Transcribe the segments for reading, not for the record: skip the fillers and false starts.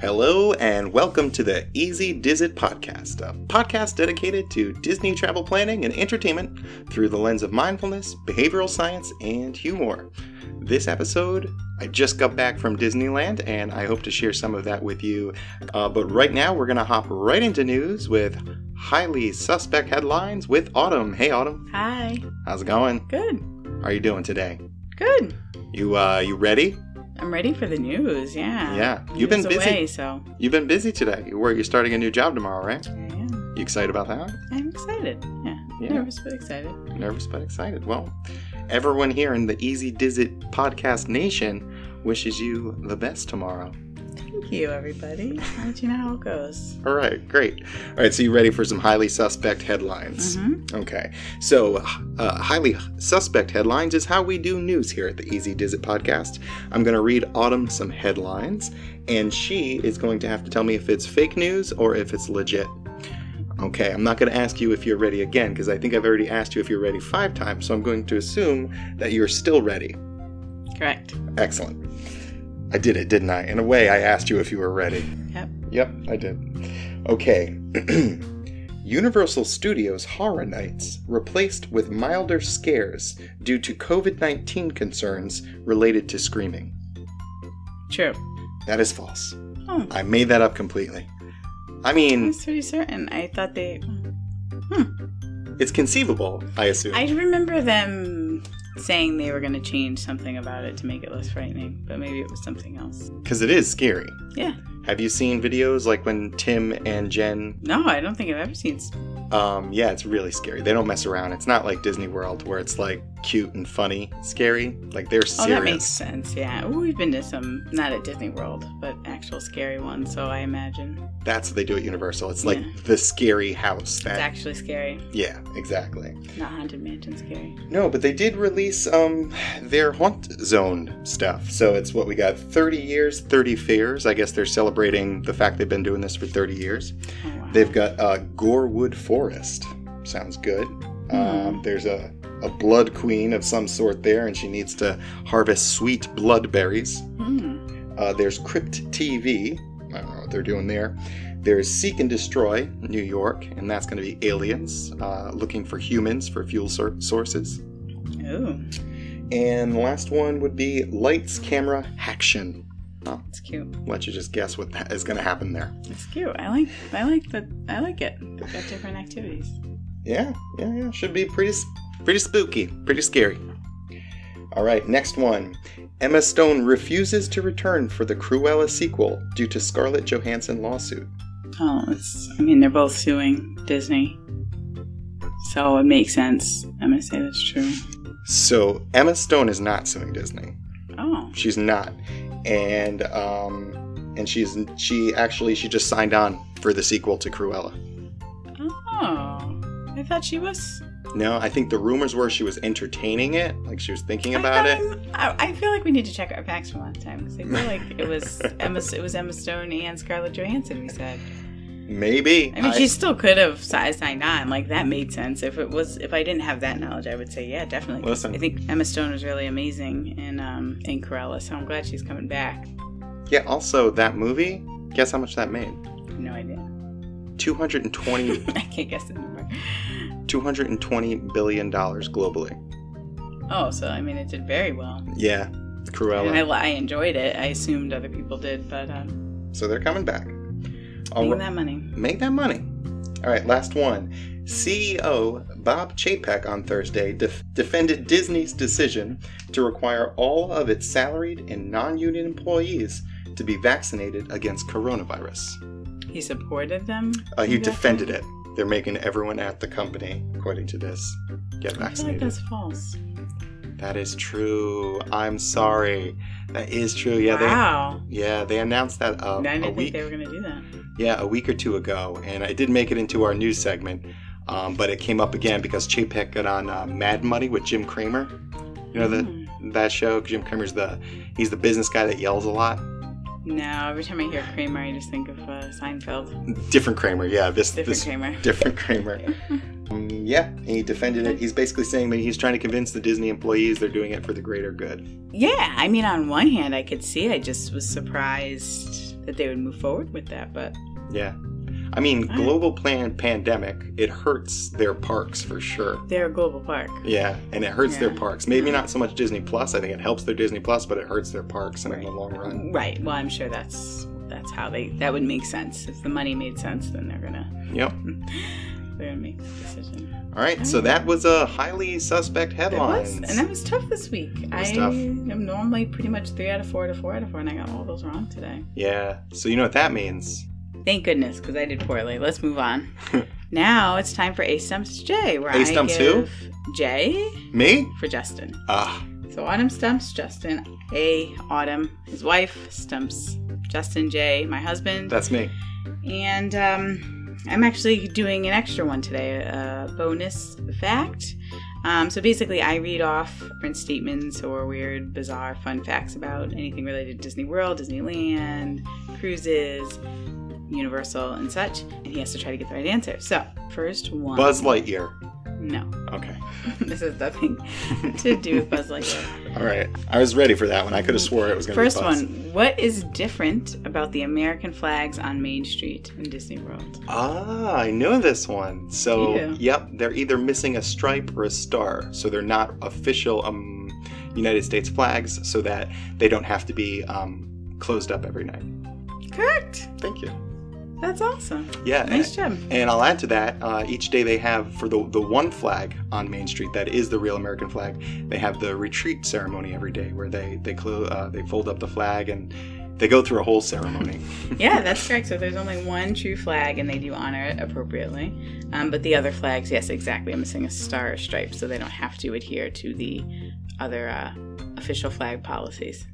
Hello and welcome to the Easy Dizzy Podcast, a podcast dedicated to Disney travel planning and entertainment through the lens of mindfulness, behavioral science, and humor. This episode, I just got back from Disneyland and I hope to share some of that with you. But right now we're going to hop right into news with highly suspect headlines with Autumn. Hey Autumn. Hi. How's it going? Good. How are you doing today? Good. You ready? I'm ready for the news, yeah. Yeah. You've been busy. You've been busy today. You're starting a new job tomorrow, right? I am. You excited about that? I'm excited, yeah. Nervous but excited. Nervous but excited. Well, everyone here in the Easy Dizzy Podcast Nation wishes you the best tomorrow. Thank you, everybody. I'll let you know how it goes. All right, great. All right, so you ready for some highly suspect headlines? Mm-hmm. Okay. So highly suspect headlines is how we do news here at the Easy Dizzy Podcast. I'm going to read Autumn some headlines, and she is going to have to tell me if it's fake news or if it's legit. Okay, I'm not going to ask you if you're ready again, because I think I've already asked you if you're ready 5 times, so I'm going to assume that you're still ready. Correct. Excellent. I did it, didn't I? In a way, I asked you if you were ready. Yep, I did. Okay. Universal Studios Horror Nights replaced with milder scares due to COVID-19 concerns related to screaming. True. That is false. Oh. I made that up completely. I mean... I was pretty certain. I thought they... It's conceivable, I assume. I remember them... saying they were going to change something about it to make it less frightening, but maybe it was something else. Because it is scary. Yeah. Have you seen videos like when Tim and Jen... No, I don't think I've ever seen... Yeah, it's really scary. They don't mess around. It's not like Disney World where it's like cute and funny scary. Like they're serious. Oh, that makes sense, yeah. Ooh, we've been to some, not at Disney World, but actual scary ones, so I imagine. That's what they do at Universal. It's like the scary house. It's actually scary. Yeah, exactly. Not Haunted Mansion scary. No, but they did release their Haunt Zone stuff. So it's what we got, 30 years, 30 fears. I guess they're celebrating the fact they've been doing this for 30 years. Oh, wow. They've got Gorewood Forest. Sounds good. There's a blood queen of some sort there, and she needs to harvest sweet blood berries. There's Crypt TV. I don't know what they're doing there. There's Seek and Destroy, New York, and that's going to be aliens looking for humans for fuel sources. Oh. And the last one would be Lights, Camera, Haction. Oh, it's cute. Let you just guess what is going to happen there. It's cute. I like it. They've got different activities. Yeah. Should be pretty spooky, pretty scary. All right, next one. Emma Stone refuses to return for the Cruella sequel due to Scarlett Johansson lawsuit. Oh, they're both suing Disney, so it makes sense. I'm gonna say that's true. So Emma Stone is not suing Disney. Oh, she's not. And she just signed on for the sequel to Cruella. Oh, I thought she was. No, I think the rumors were she was entertaining it, like she was thinking about it. I feel like we need to check our facts from last time because I feel like it was Emma Stone and Scarlett Johansson. We said maybe. I mean, she still could have signed on. Like that made sense. If I didn't have that knowledge, I would say yeah, definitely. Listen, I think Emma Stone was really amazing in Cruella, so I'm glad she's coming back. Yeah. Also, that movie. Guess how much that made? No idea. 220. I can't guess the number. $220 billion globally. Oh, so I mean, it did very well. Yeah, Cruella. And I enjoyed it. I assumed other people did, but. So they're coming back. Make that money. All right, last one. CEO Bob Chapek on Thursday defended Disney's decision to require all of its salaried and non-union employees to be vaccinated against coronavirus. He supported them? He defended it. They're making everyone at the company, according to this, get vaccinated. I feel like that's false. That is true. I'm sorry. That is true. Yeah, wow. They announced that I didn't think they were going to do that. Yeah, a week or two ago. And I did make it into our news segment, but it came up again because Chapek got on Mad Money with Jim Cramer. You know that show? Jim Cramer's he's the business guy that yells a lot. No, every time I hear Kramer, I just think of Seinfeld. Different Kramer, yeah. Different Kramer. Yeah, he defended it. He's basically saying that he's trying to convince the Disney employees they're doing it for the greater good. Yeah, I mean, on one hand, I could see it. I just was surprised that they would move forward with that, but... Yeah. I mean, global pandemic, it hurts their parks for sure. They're a global park. Yeah, and it hurts their parks. Maybe not so much Disney Plus. I think it helps their Disney Plus, but it hurts their parks in the long run. Right. Well, I'm sure that's how they... That would make sense. If the money made sense, then they're going to... Yep. They're going to make the decision. All right, so that was a highly suspect headline. And that was tough this week. It was tough. I'm normally pretty much 3 out of 4 out of 4 out of 4, and I got all those wrong today. Yeah. So you know what that means. Thank goodness, because I did poorly. Let's move on. Now it's time for Ace Stumps Jay, where Ace Stumps who? Jay. Me? For Justin. Ah. So Autumn stumps Justin. A, Autumn, his wife, stumps Justin. Jay, my husband. That's me. And I'm actually doing an extra one today, a bonus fact. So basically, I read off different statements or weird, bizarre, fun facts about anything related to Disney World, Disneyland, cruises, Universal, and such, and he has to try to get the right answer. So, first one. Buzz Lightyear. No. Okay. This has nothing to do with Buzz Lightyear. All right. I was ready for that one. I could have swore it was going to be Buzz. First one. What is different about the American flags on Main Street in Disney World? Ah, I know this one. So, yep, they're either missing a stripe or a star. So they're not official United States flags, so that they don't have to be closed up every night. Correct. Thank you. That's awesome. Yeah. Nice job. And I'll add to that, each day they have, for the one flag on Main Street that is the real American flag, they have the retreat ceremony every day where they fold up the flag and they go through a whole ceremony. Yeah, that's correct. So there's only one true flag and they do honor it appropriately. But the other flags, yes, exactly. I'm missing a star or stripe, so they don't have to adhere to the other official flag policies.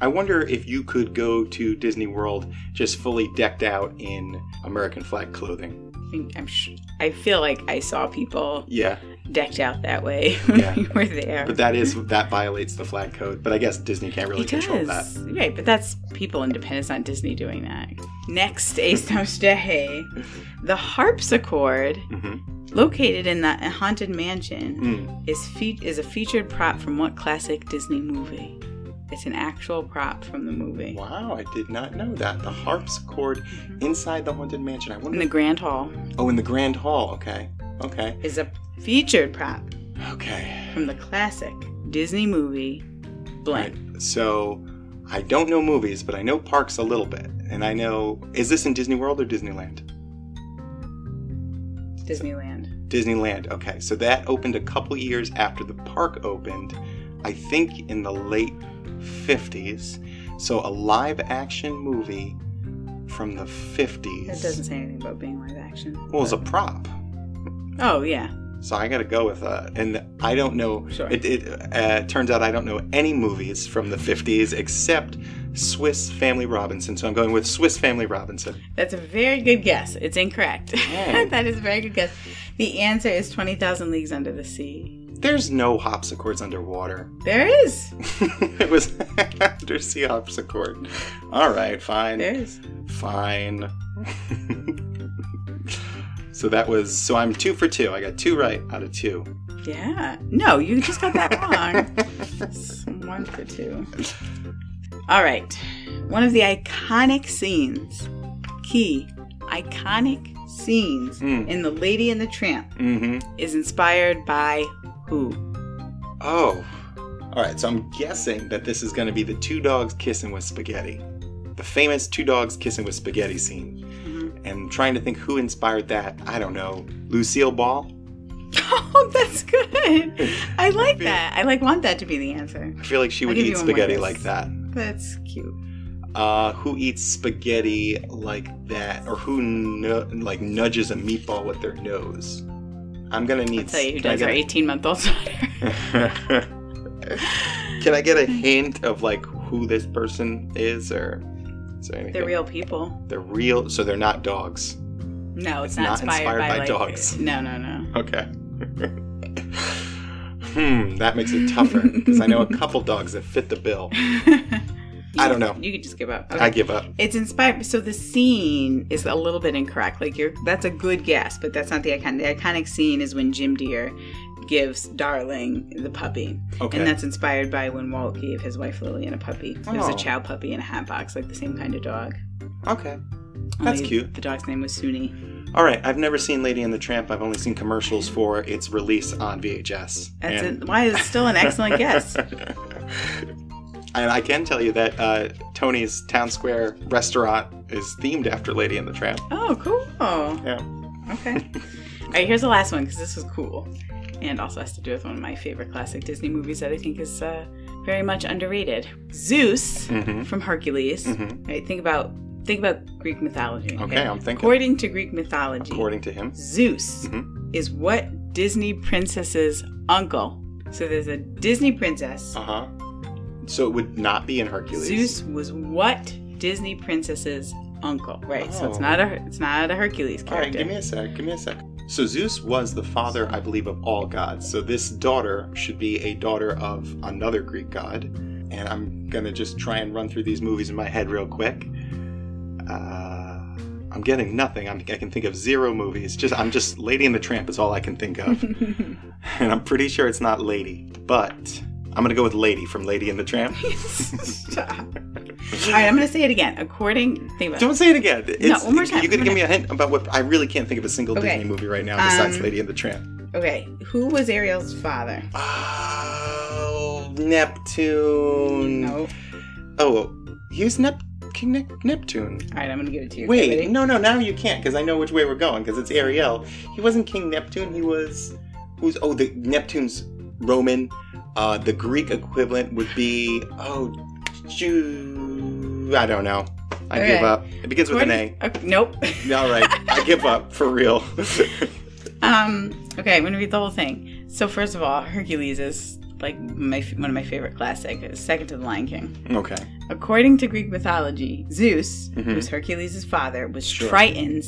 I wonder if you could go to Disney World just fully decked out in American flag clothing. I feel like I saw people decked out that way when we were there. But that violates the flag code. But I guess Disney can't really control that. Right, but that's people independent on Disney doing that. Next, Ace Stumps Day. The harpsichord located in the Haunted Mansion is a featured prop from what classic Disney movie? It's an actual prop from the movie. Wow, I did not know that. The harpsichord inside the Haunted Mansion. I wonder. In the Grand Hall. Oh, in the Grand Hall. Okay. Is a featured prop. Okay. From the classic Disney movie, blank. Right. So, I don't know movies, but I know parks a little bit, and I know. Is this in Disney World or Disneyland? Disneyland. Okay, so that opened a couple years after the park opened. I think in the late 50s. So a live action movie from the 50s. That doesn't say anything about being live action. Well, it's a prop. Oh, yeah. So I got to go with that. And I don't know. Sure. It turns out I don't know any movies from the 50s except Swiss Family Robinson. So I'm going with Swiss Family Robinson. That's a very good guess. It's incorrect. Oh. That is a very good guess. The answer is 20,000 Leagues Under the Sea. There's no harpsichords underwater. There is. It was undersea harpsichord. All right, fine. There is. Fine. So I'm 2 for 2. I got 2 right out of 2. Yeah. No, you just got that wrong. 1 for 2. All right. One of the iconic scenes. Key. Iconic scenes in The Lady and the Tramp is inspired by... Ooh. Oh. All right, so I'm guessing that this is going to be the two dogs kissing with spaghetti. The famous two dogs kissing with spaghetti scene. And trying to think who inspired that. I don't know. Lucille Ball? Oh, that's good. I like that. I want that to be the answer. I feel like she would eat spaghetti like that. That's cute. Who eats spaghetti like that? Or who nudges a meatball with their nose? I'm going to need... I'll tell you who does our 18-month-old daughter. Can I get a hint of, who this person is, or is there anything? They're real people. They're real... So they're not dogs. No, it's not inspired by dogs. No. Okay. That makes it tougher, because I know a couple dogs that fit the bill. I don't know. You could just give up. Okay. I give up. It's inspired. So the scene is a little bit incorrect. That's a good guess, but that's not the iconic. The iconic scene is when Jim Dear gives Darling the puppy. Okay. And that's inspired by when Walt gave his wife Lillian a puppy. It was a chow puppy in a hat box, like the same kind of dog. Okay. That's cute. The dog's name was Suni. All right. I've never seen Lady and the Tramp. I've only seen commercials for its release on VHS. Why is it still an excellent guess? And I can tell you that Tony's Town Square restaurant is themed after Lady and the Tramp. Oh, cool. Yeah. Okay. All right. Here's the last one because this was cool. And also has to do with one of my favorite classic Disney movies that I think is very much underrated. Zeus from Hercules. Mm-hmm. Right, think about Greek mythology. Okay, I'm thinking. According to Greek mythology. According to him. Zeus is what Disney princess's uncle. So there's a Disney princess. Uh-huh. So it would not be in Hercules. Zeus was what Disney princess's uncle. Right, so it's not a Hercules character. All right, give me a sec. So Zeus was the father, I believe, of all gods. So this daughter should be a daughter of another Greek god. And I'm going to just try and run through these movies in my head real quick. I'm getting nothing. I can think of zero movies. I'm just Lady and the Tramp is all I can think of. And I'm pretty sure it's not Lady. But I'm going to go with Lady from Lady and the Tramp. Stop. All right, I'm going to say it again. Don't say it again. One more time. You're going to give me a hint about what... I really can't think of a single Disney movie right now besides Lady and the Tramp. Okay. Who was Ariel's father? Oh, Neptune. No. Oh, he was King Neptune. All right, I'm going to give it to you. Wait, ready? No, now you can't because I know which way we're going because it's Ariel. He wasn't King Neptune. He was... Neptune's Roman. The Greek equivalent would be... I don't know. Give up. It begins with an A. Okay, nope. All right. I give up. For real. Okay, I'm going to read the whole thing. So first of all, Hercules is like one of my favorite classics. Second to The Lion King. Okay. According to Greek mythology, Zeus, who's Hercules' father, was Triton.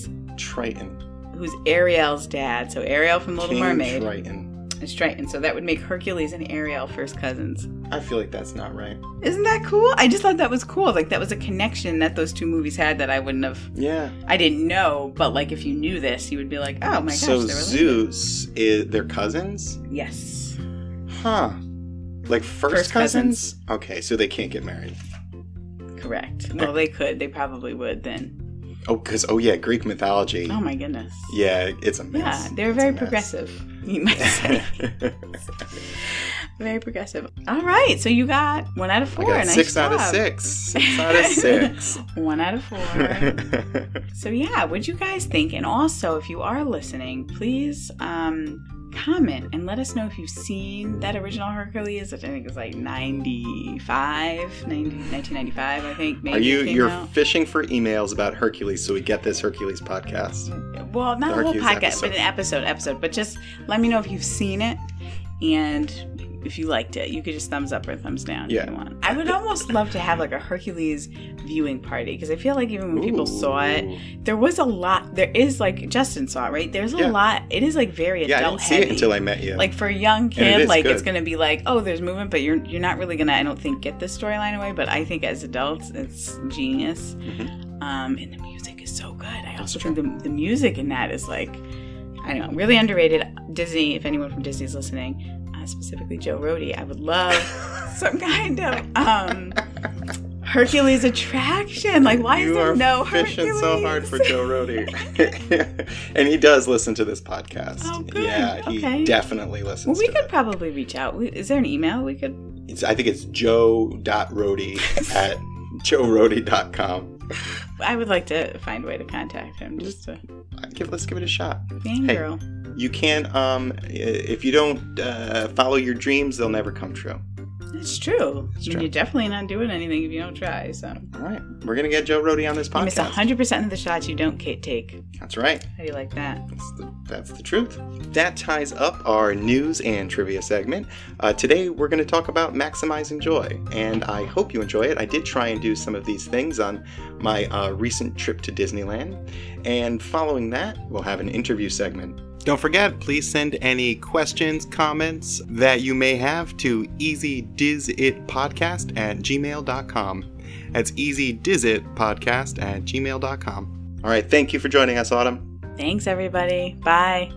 Who's Ariel's dad. So Ariel from Little Mermaid. Triton. It's Triton. So that would make Hercules and Ariel first cousins. I feel like that's not right. Isn't that cool? I just thought that was cool. Like, that was a connection that those two movies had that I wouldn't have... Yeah. I didn't know, but, like, if you knew this, you would be like, oh, my gosh, they're related. So Zeus, they're cousins? Yes. Huh. Like, first cousins? Okay, so they can't get married. Correct. Well, they could. They probably would then. Oh, because, Greek mythology. Oh, my goodness. Yeah, it's a mess. Yeah, they're very progressive, you might say. Very progressive. All right, so you got 1 out of 4. I got nice 6 out of 6. 6 out of 6. 1 out of 4. So yeah, what'd you guys think? And also, if you are listening, please comment and let us know if you've seen that original Hercules, which I think is like 1995, I think. Maybe you're fishing for emails about Hercules so we get this Hercules podcast? Well, not the whole podcast, but an episode. But just let me know if you've seen it and... if you liked it, you could just thumbs up or thumbs down if you want. I would almost love to have like a Hercules viewing party because I feel like even when people saw it, there was a lot. There is like Justin saw it, right? There's a lot. It is like very adult heavy. Yeah, I didn't see it until I met you. Like for a young kid, it's going to be like, oh, there's movement, but you're not really going to, I don't think, get the storyline away. But I think as adults, it's genius. Mm-hmm. And the music is so good. I also think the music in that is like, I don't know, really underrated. Disney, if anyone from Disney is listening. Specifically Joe Rohde, I would love some kind of Hercules attraction. Like, why is there no Hercules? You are fishing so hard for Joe Rohde. And he does listen to this podcast. Oh, good. Yeah, he definitely listens to it. We could probably reach out. Is there an email we could? I think it's joe.rohde@joerohde.com. I would like to find a way to contact him. Let's give it a shot. Girl. You can, if you don't follow your dreams, they'll never come true. It's true. You're definitely not doing anything if you don't try. So, all right, we're gonna get Joe Rohde on this podcast. You miss 100% of the shots you don't take. That's right. How do you like that? That's the truth. That ties up our news and trivia segment. Today we're gonna talk about maximizing joy, and I hope you enjoy it. I did try and do some of these things on my recent trip to Disneyland, and following that, we'll have an interview segment. Don't forget, please send any questions, comments that you may have to easydizitpodcast@gmail.com. That's easydizitpodcast@gmail.com. All right, thank you for joining us, Autumn. Thanks, everybody. Bye.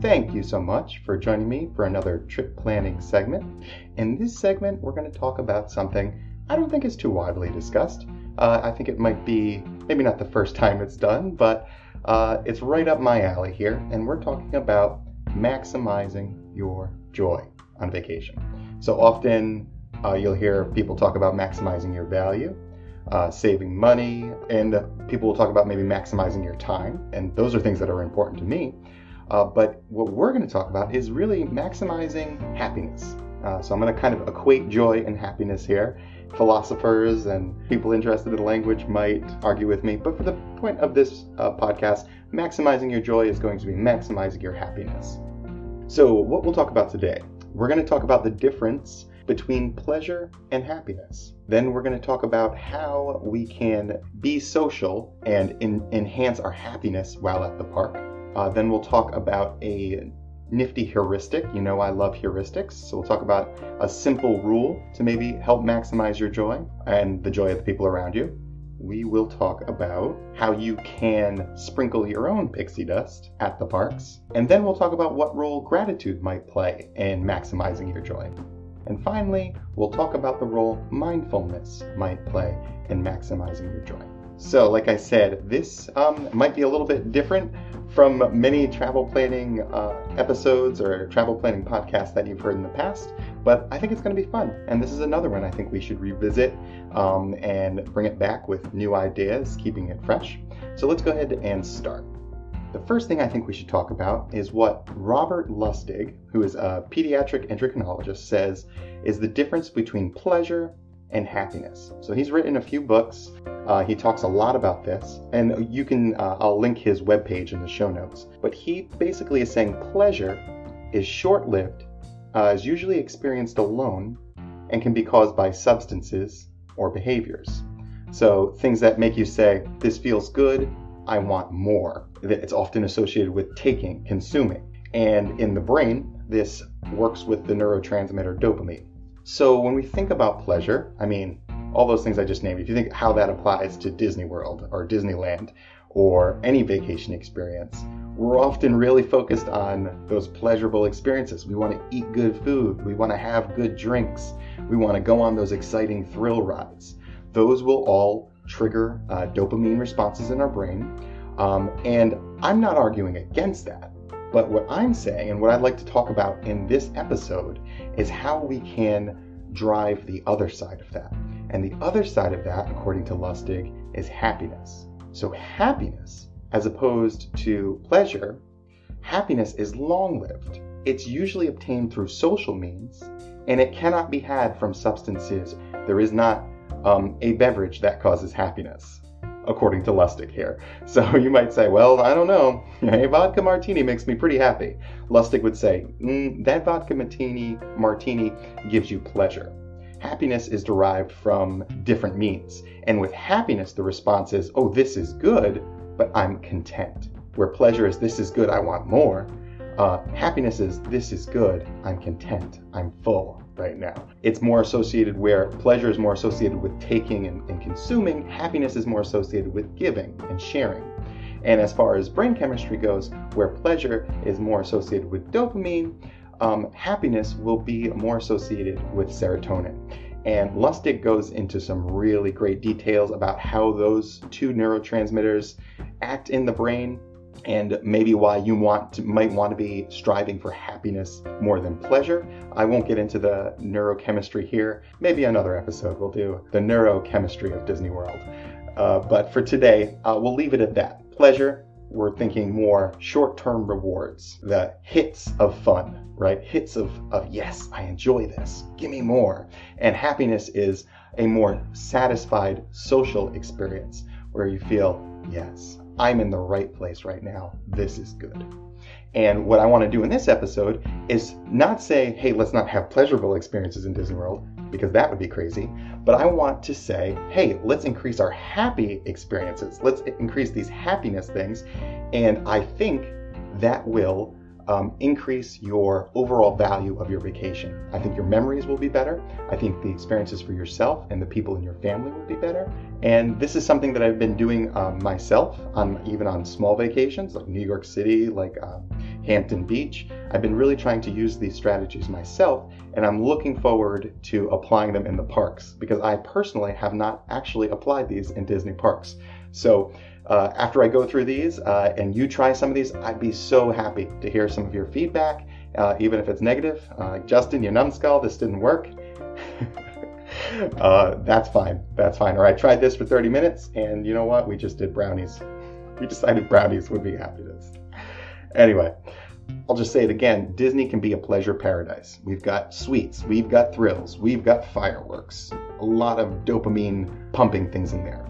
Thank you so much for joining me for another trip planning segment. In this segment, we're going to talk about something I don't think is too widely discussed. I think it might be, maybe not the first time it's done, but it's right up my alley here, and we're talking about maximizing your joy on vacation. So often you'll hear people talk about maximizing your value, saving money, and people will talk about maybe maximizing your time, and those are things that are important to me. But what we're going to talk about is really maximizing happiness. So I'm going to kind of equate joy and happiness here. Philosophers and people interested in language might argue with me, but for the point of this podcast, maximizing your joy is going to be maximizing your happiness. So what we'll talk about today, we're going to talk about the difference between pleasure and happiness. Then we're going to talk about how we can be social and enhance our happiness while at the park. Then we'll talk about a nifty heuristic. You know I love heuristics, so we'll talk about a simple rule to maybe help maximize your joy and the joy of the people around you. We will talk about how you can sprinkle your own pixie dust at the parks. And then we'll talk about what role gratitude might play in maximizing your joy. And finally, we'll talk about the role mindfulness might play in maximizing your joy. So, like I said, this might be a little bit different from many travel planning episodes or travel planning podcasts that you've heard in the past, but I think it's going to be fun. And this is another one I think we should revisit and bring it back with new ideas, keeping it fresh. So let's go ahead and start. The first thing I think we should talk about is what Robert Lustig, who is a pediatric endocrinologist, says is the difference between pleasure and happiness. So he's written a few books. He talks a lot about this, and you can, I'll link his webpage in the show notes. But he basically is saying pleasure is short-lived, is usually experienced alone, and can be caused by substances or behaviors. So things that make you say, this feels good, I want more. It's often associated with taking, consuming. And in the brain, this works with the neurotransmitter dopamine. So when we think about pleasure, I mean, all those things I just named, if you think how that applies to Disney World or Disneyland or any vacation experience, we're often really focused on those pleasurable experiences. We want to eat good food. We want to have good drinks. We want to go on those exciting thrill rides. Those will all trigger dopamine responses in our brain. And I'm not arguing against that. But what I'm saying, and what I'd like to talk about in this episode, is how we can drive the other side of that. And the other side of that, according to Lustig, is happiness. So happiness, as opposed to pleasure, happiness is long-lived. It's usually obtained through social means, and it cannot be had from substances. There is not a beverage that causes happiness, according to Lustig here. So you might say, well, I don't know, a vodka martini makes me pretty happy. Lustig would say, that vodka martini gives you pleasure. Happiness is derived from different means. And with happiness, the response is, oh, this is good, but I'm content. Where pleasure is, this is good, I want more. Happiness is, this is good, I'm content, I'm full right now. It's more associated where pleasure is more associated with taking and consuming. Happiness is more associated with giving and sharing. And as far as brain chemistry goes, where pleasure is more associated with dopamine, happiness will be more associated with serotonin. And Lustig goes into some really great details about how those two neurotransmitters act in the brain, and maybe why you might want to be striving for happiness more than pleasure. I won't get into the neurochemistry here. Maybe another episode we'll do the neurochemistry of Disney World. But for today, we'll leave it at that. Pleasure, we're thinking more short-term rewards, the hits of fun, right? Hits of yes, I enjoy this, give me more. And happiness is a more satisfied social experience where you feel, yes, I'm in the right place right now. This is good. And what I want to do in this episode is not say, hey, let's not have pleasurable experiences in Disney World, because that would be crazy. But I want to say, hey, let's increase our happy experiences. Let's increase these happiness things. And I think that will increase your overall value of your vacation. I think your memories will be better. I think the experiences for yourself and the people in your family will be better. And this is something that I've been doing myself, even on small vacations, like New York City, like Hampton Beach. I've been really trying to use these strategies myself, and I'm looking forward to applying them in the parks, because I personally have not actually applied these in Disney parks. So after I go through these and you try some of these, I'd be so happy to hear some of your feedback, even if it's negative. Justin, you numbskull, this didn't work. That's fine. That's fine. Or I tried this for 30 minutes, and you know what? We just did brownies. We decided brownies would be happiness. Anyway, I'll just say it again. Disney can be a pleasure paradise. We've got sweets. We've got thrills. We've got fireworks. A lot of dopamine pumping things in there.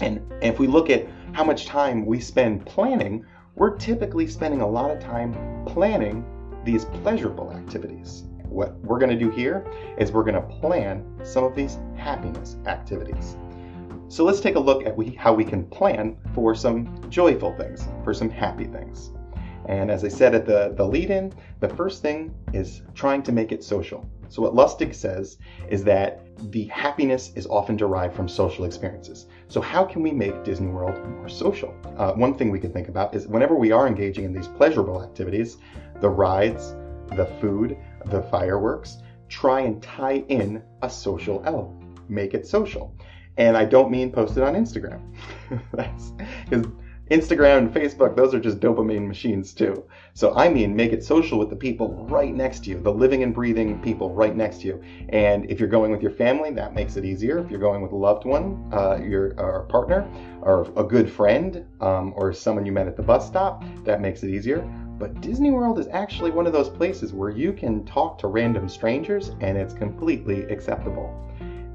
And if we look at how much time we spend planning, we're typically spending a lot of time planning these pleasurable activities. What we're going to do here is we're going to plan some of these happiness activities. So let's take a look at how we can plan for some joyful things, for some happy things. And as I said at the lead-in, the first thing is trying to make it social. So what Lustig says is that the happiness is often derived from social experiences. So how can we make Disney World more social? One thing we could think about is whenever we are engaging in these pleasurable activities, the rides, the food, the fireworks, try and tie in a social element. Make it social. And I don't mean post it on Instagram. That's because Instagram and Facebook, those are just dopamine machines too. So I mean make it social with the people right next to you, the living and breathing people right next to you. And if you're going with your family, that makes it easier. If you're going with a loved one, or a partner, or a good friend, or someone you met at the bus stop, that makes it easier. But Disney World is actually one of those places where you can talk to random strangers and it's completely acceptable.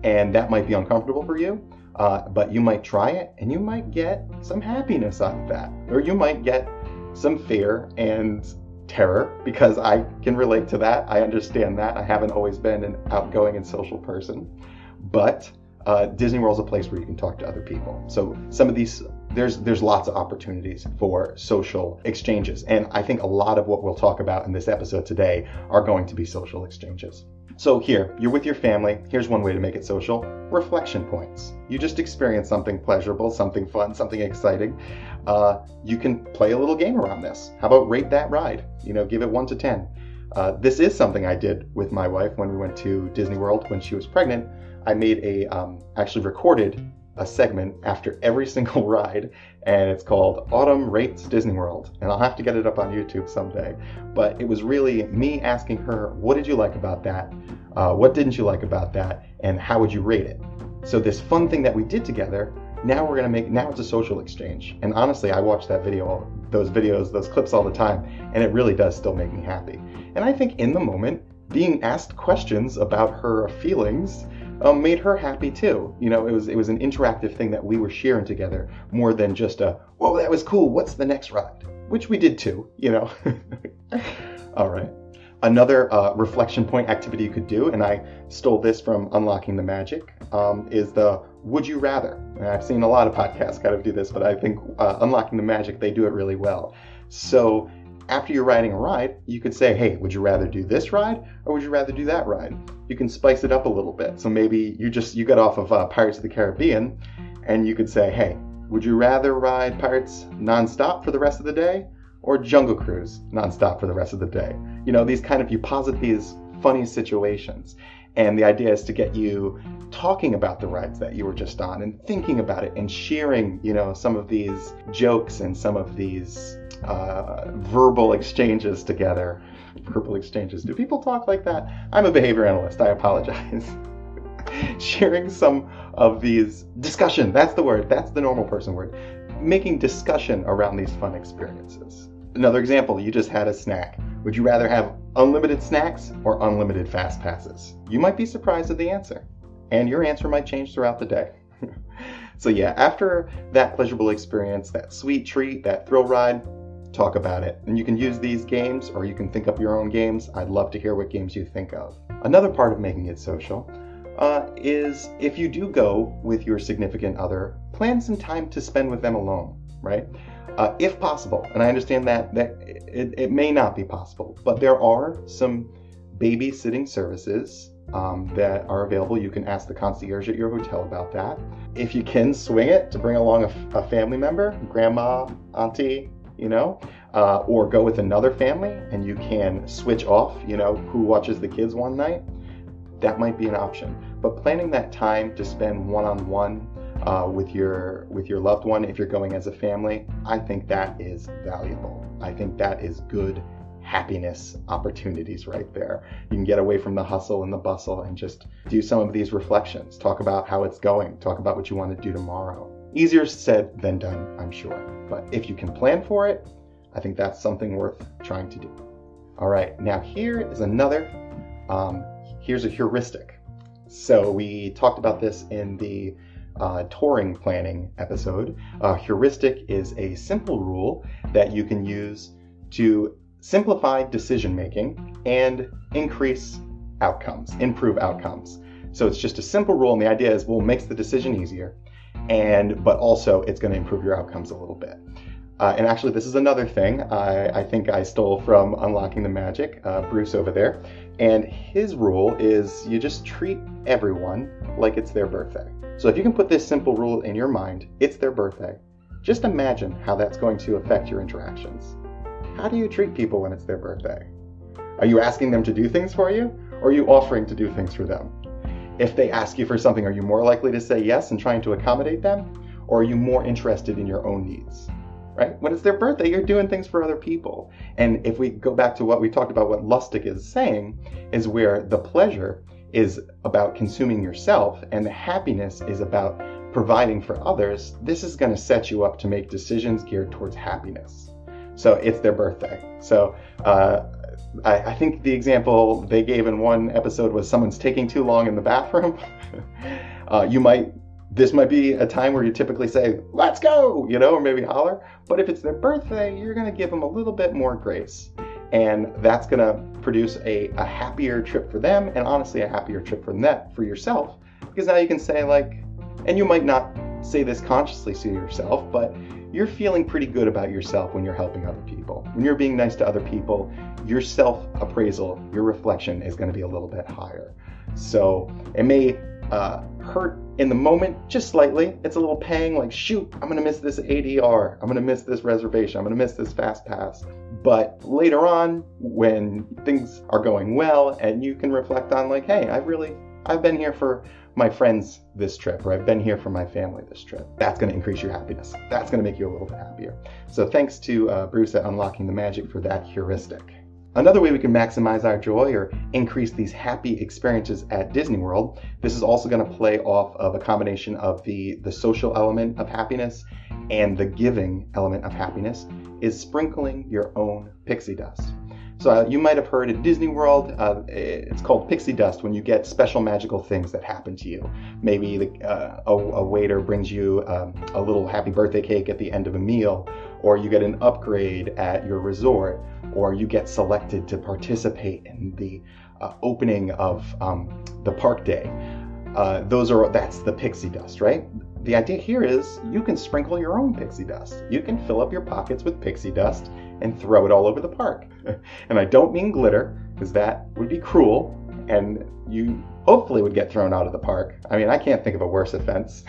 And that might be uncomfortable for you, but you might try it and you might get some happiness out of that. Or you might get some fear and terror, because I can relate to that. I understand that. I haven't always been an outgoing and social person. But Disney World's a place where you can talk to other people. So some of these... There's lots of opportunities for social exchanges, and I think a lot of what we'll talk about in this episode today are going to be social exchanges. So here, you're with your family. Here's one way to make it social. Reflection points. You just experience something pleasurable, something fun, something exciting. You can play a little game around this. How about rate that ride? You know, give it 1 to 10. This is something I did with my wife when we went to Disney World when she was pregnant. I made actually recorded a segment after every single ride, and it's called Autumn Rates Disney World, and I'll have to get it up on YouTube someday. But it was really me asking her, what did you like about that? What didn't you like about that? And how would you rate it? So this fun thing that we did together, now it's a social exchange. And honestly, I watch that video, those clips all the time, and it really does still make me happy. And I think in the moment, being asked questions about her feelings made her happy too. You know, it was an interactive thing that we were sharing together more than just a, whoa, that was cool, what's the next ride? Which we did too, you know. All right. Another reflection point activity you could do, and I stole this from Unlocking the Magic, is the Would You Rather. And I've seen a lot of podcasts kind of do this, but I think Unlocking the Magic, they do it really well. So after you're riding a ride, you could say, hey, would you rather do this ride or would you rather do that ride? You can spice it up a little bit. So maybe you got off of Pirates of the Caribbean and you could say, hey, would you rather ride Pirates nonstop for the rest of the day or Jungle Cruise nonstop for the rest of the day? You know, these kind of, you posit these funny situations. And the idea is to get you talking about the rides that you were just on and thinking about it and sharing, you know, some of these jokes and some of these verbal exchanges together. Verbal exchanges. Do people talk like that? I'm a behavior analyst. I apologize. Sharing some of these discussion. That's the word. That's the normal person word. Making discussion around these fun experiences. Another example, you just had a snack. Would you rather have unlimited snacks or unlimited fast passes? You might be surprised at the answer, and your answer might change throughout the day. So yeah, after that pleasurable experience, that sweet treat, that thrill ride, talk about it. And you can use these games, or you can think up your own games. I'd love to hear what games you think of. Another part of making it social is if you do go with your significant other, plan some time to spend with them alone, right? If possible, and I understand that it may not be possible, but there are some babysitting services that are available. You can ask the concierge at your hotel about that. If you can swing it to bring along a family member, grandma, auntie, you know, or go with another family and you can switch off, you know, who watches the kids one night, that might be an option. But planning that time to spend one-on-one with your loved one, if you're going as a family, I think that is valuable. I think that is good happiness opportunities right there. You can get away from the hustle and the bustle and just do some of these reflections. Talk about how it's going. Talk about what you want to do tomorrow. Easier said than done, I'm sure. But if you can plan for it, I think that's something worth trying to do. All right, now here is another, here's a heuristic. So we talked about this in the touring planning episode. Heuristic is a simple rule that you can use to simplify decision-making and increase outcomes, improve outcomes. So it's just a simple rule, and the idea is, well, it makes the decision easier, but also it's going to improve your outcomes a little bit. And actually, this is another thing I think I stole from Unlocking the Magic, Bruce over there. And his rule is you just treat everyone like it's their birthday. So if you can put this simple rule in your mind, it's their birthday, just imagine how that's going to affect your interactions. How do you treat people when it's their birthday? Are you asking them to do things for you, or are you offering to do things for them? If they ask you for something, are you more likely to say yes and trying to accommodate them, or are you more interested in your own needs? Right? When it's their birthday, you're doing things for other people. And if we go back to what we talked about, what Lustig is saying, is where the pleasure is about consuming yourself and the happiness is about providing for others, this is going to set you up to make decisions geared towards happiness. So it's their birthday. So I think the example they gave in one episode was someone's taking too long in the bathroom. This might be a time where you typically say, let's go, you know, or maybe holler. But if it's their birthday, you're going to give them a little bit more grace. And that's going to produce a happier trip for them, and honestly, a happier trip for yourself. Because now you can say, like, and you might not say this consciously to yourself, but you're feeling pretty good about yourself when you're helping other people. When you're being nice to other people, your self-appraisal, your reflection is going to be a little bit higher. So it may hurt in the moment, just slightly. It's a little pang, like, shoot, I'm going to miss this ADR. I'm going to miss this reservation. I'm going to miss this fast pass. But later on, when things are going well and you can reflect on, like, hey, I've been here for my friends this trip, or I've been here for my family this trip. That's going to increase your happiness. That's going to make you a little bit happier. So thanks to Bruce at Unlocking the Magic for that heuristic. Another way we can maximize our joy or increase these happy experiences at Disney World, this is also going to play off of a combination of the social element of happiness and the giving element of happiness, is sprinkling your own pixie dust. So you might have heard at Disney World, it's called pixie dust when you get special magical things that happen to you. Maybe a waiter brings you a little happy birthday cake at the end of a meal, or you get an upgrade at your resort, or you get selected to participate in the opening of the park day. That's the pixie dust, right? The idea here is you can sprinkle your own pixie dust. You can fill up your pockets with pixie dust and throw it all over the park. And I don't mean glitter, because that would be cruel, and you hopefully would get thrown out of the park. I mean, I can't think of a worse offense.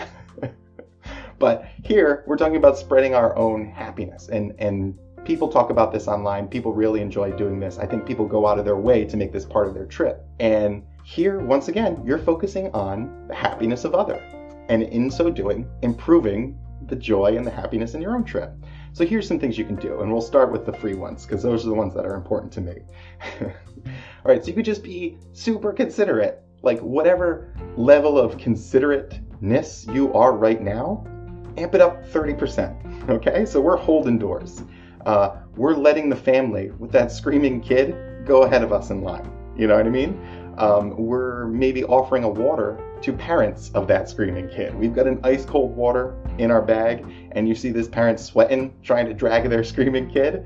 But here, we're talking about spreading our own happiness, and people talk about this online. People really enjoy doing this. I think people go out of their way to make this part of their trip. And here, once again, you're focusing on the happiness of others, and in so doing, improving the joy and the happiness in your own trip. So here's some things you can do, and we'll start with the free ones, because those are the ones that are important to me. All right, so you could just be super considerate. Like, whatever level of considerateness you are right now, amp it up 30%, okay? So we're holding doors. We're letting the family with that screaming kid go ahead of us in line. You know what I mean? We're maybe offering a water to parents of that screaming kid. We've got an ice cold water in our bag, and you see this parent sweating, trying to drag their screaming kid.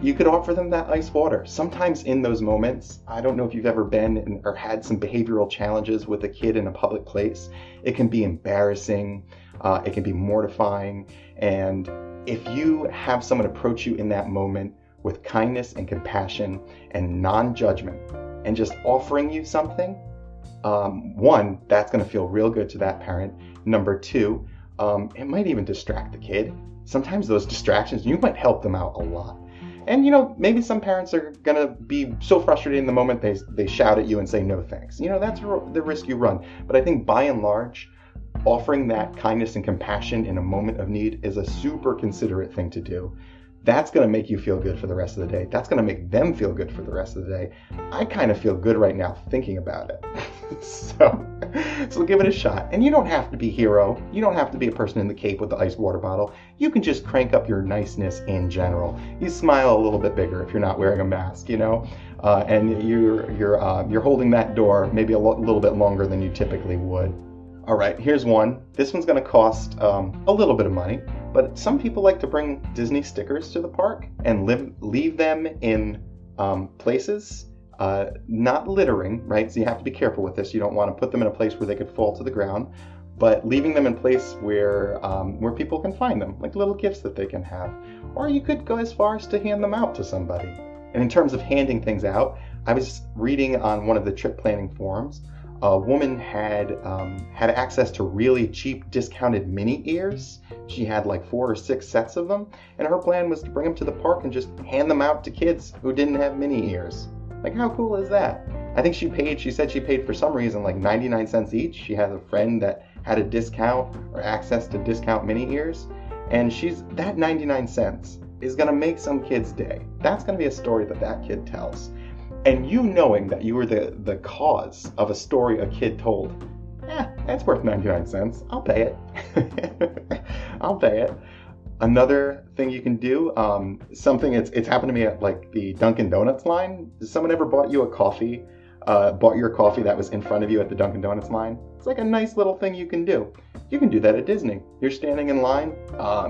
You could offer them that ice water. Sometimes in those moments, I don't know if you've ever been or had some behavioral challenges with a kid in a public place. It can be embarrassing. It can be mortifying. And if you have someone approach you in that moment with kindness and compassion and non-judgment, and just offering you something, one, that's going to feel real good to that parent. Number two, it might even distract the kid. sometimes those distractions, you might help them out a lot. And, you know, maybe some parents are going to be so frustrated in the moment they shout at you and say, no thanks. You know, that's the risk you run. But I think by and large, offering that kindness and compassion in a moment of need is a super considerate thing to do. That's going to make you feel good for the rest of the day. That's going to make them feel good for the rest of the day. I kind of feel good right now thinking about it. So give it a shot. And you don't have to be hero. You don't have to be a person in the cape with the iced water bottle. You can just crank up your niceness in general. You smile a little bit bigger if you're not wearing a mask, you know? And you're holding that door maybe a little bit longer than you typically would. All right, here's one. This one's going to cost a little bit of money. But some people like to bring Disney stickers to the park and leave them in places, not littering, right? So you have to be careful with this. You don't want to put them in a place where they could fall to the ground, but leaving them in place where people can find them, like little gifts that they can have. Or you could go as far as to hand them out to somebody. And in terms of handing things out, I was reading on one of the trip planning forums, a woman had access to really cheap, discounted mini ears. She had like 4 or 6 sets of them, and her plan was to bring them to the park and just hand them out to kids who didn't have mini ears. Like, how cool is that? I think she said she paid for some reason like 99 cents each. She has a friend that had a discount or access to discount mini ears, and that 99 cents is gonna make some kid's day. That's gonna be a story that kid tells. And you knowing that you were the cause of a story a kid told, that's worth 99 cents. I'll pay it. I'll pay it. Another thing you can do, something it's happened to me at like the Dunkin' Donuts line. Has someone ever bought your coffee that was in front of you at the Dunkin' Donuts line? It's like a nice little thing you can do. You can do that at Disney. You're standing in line.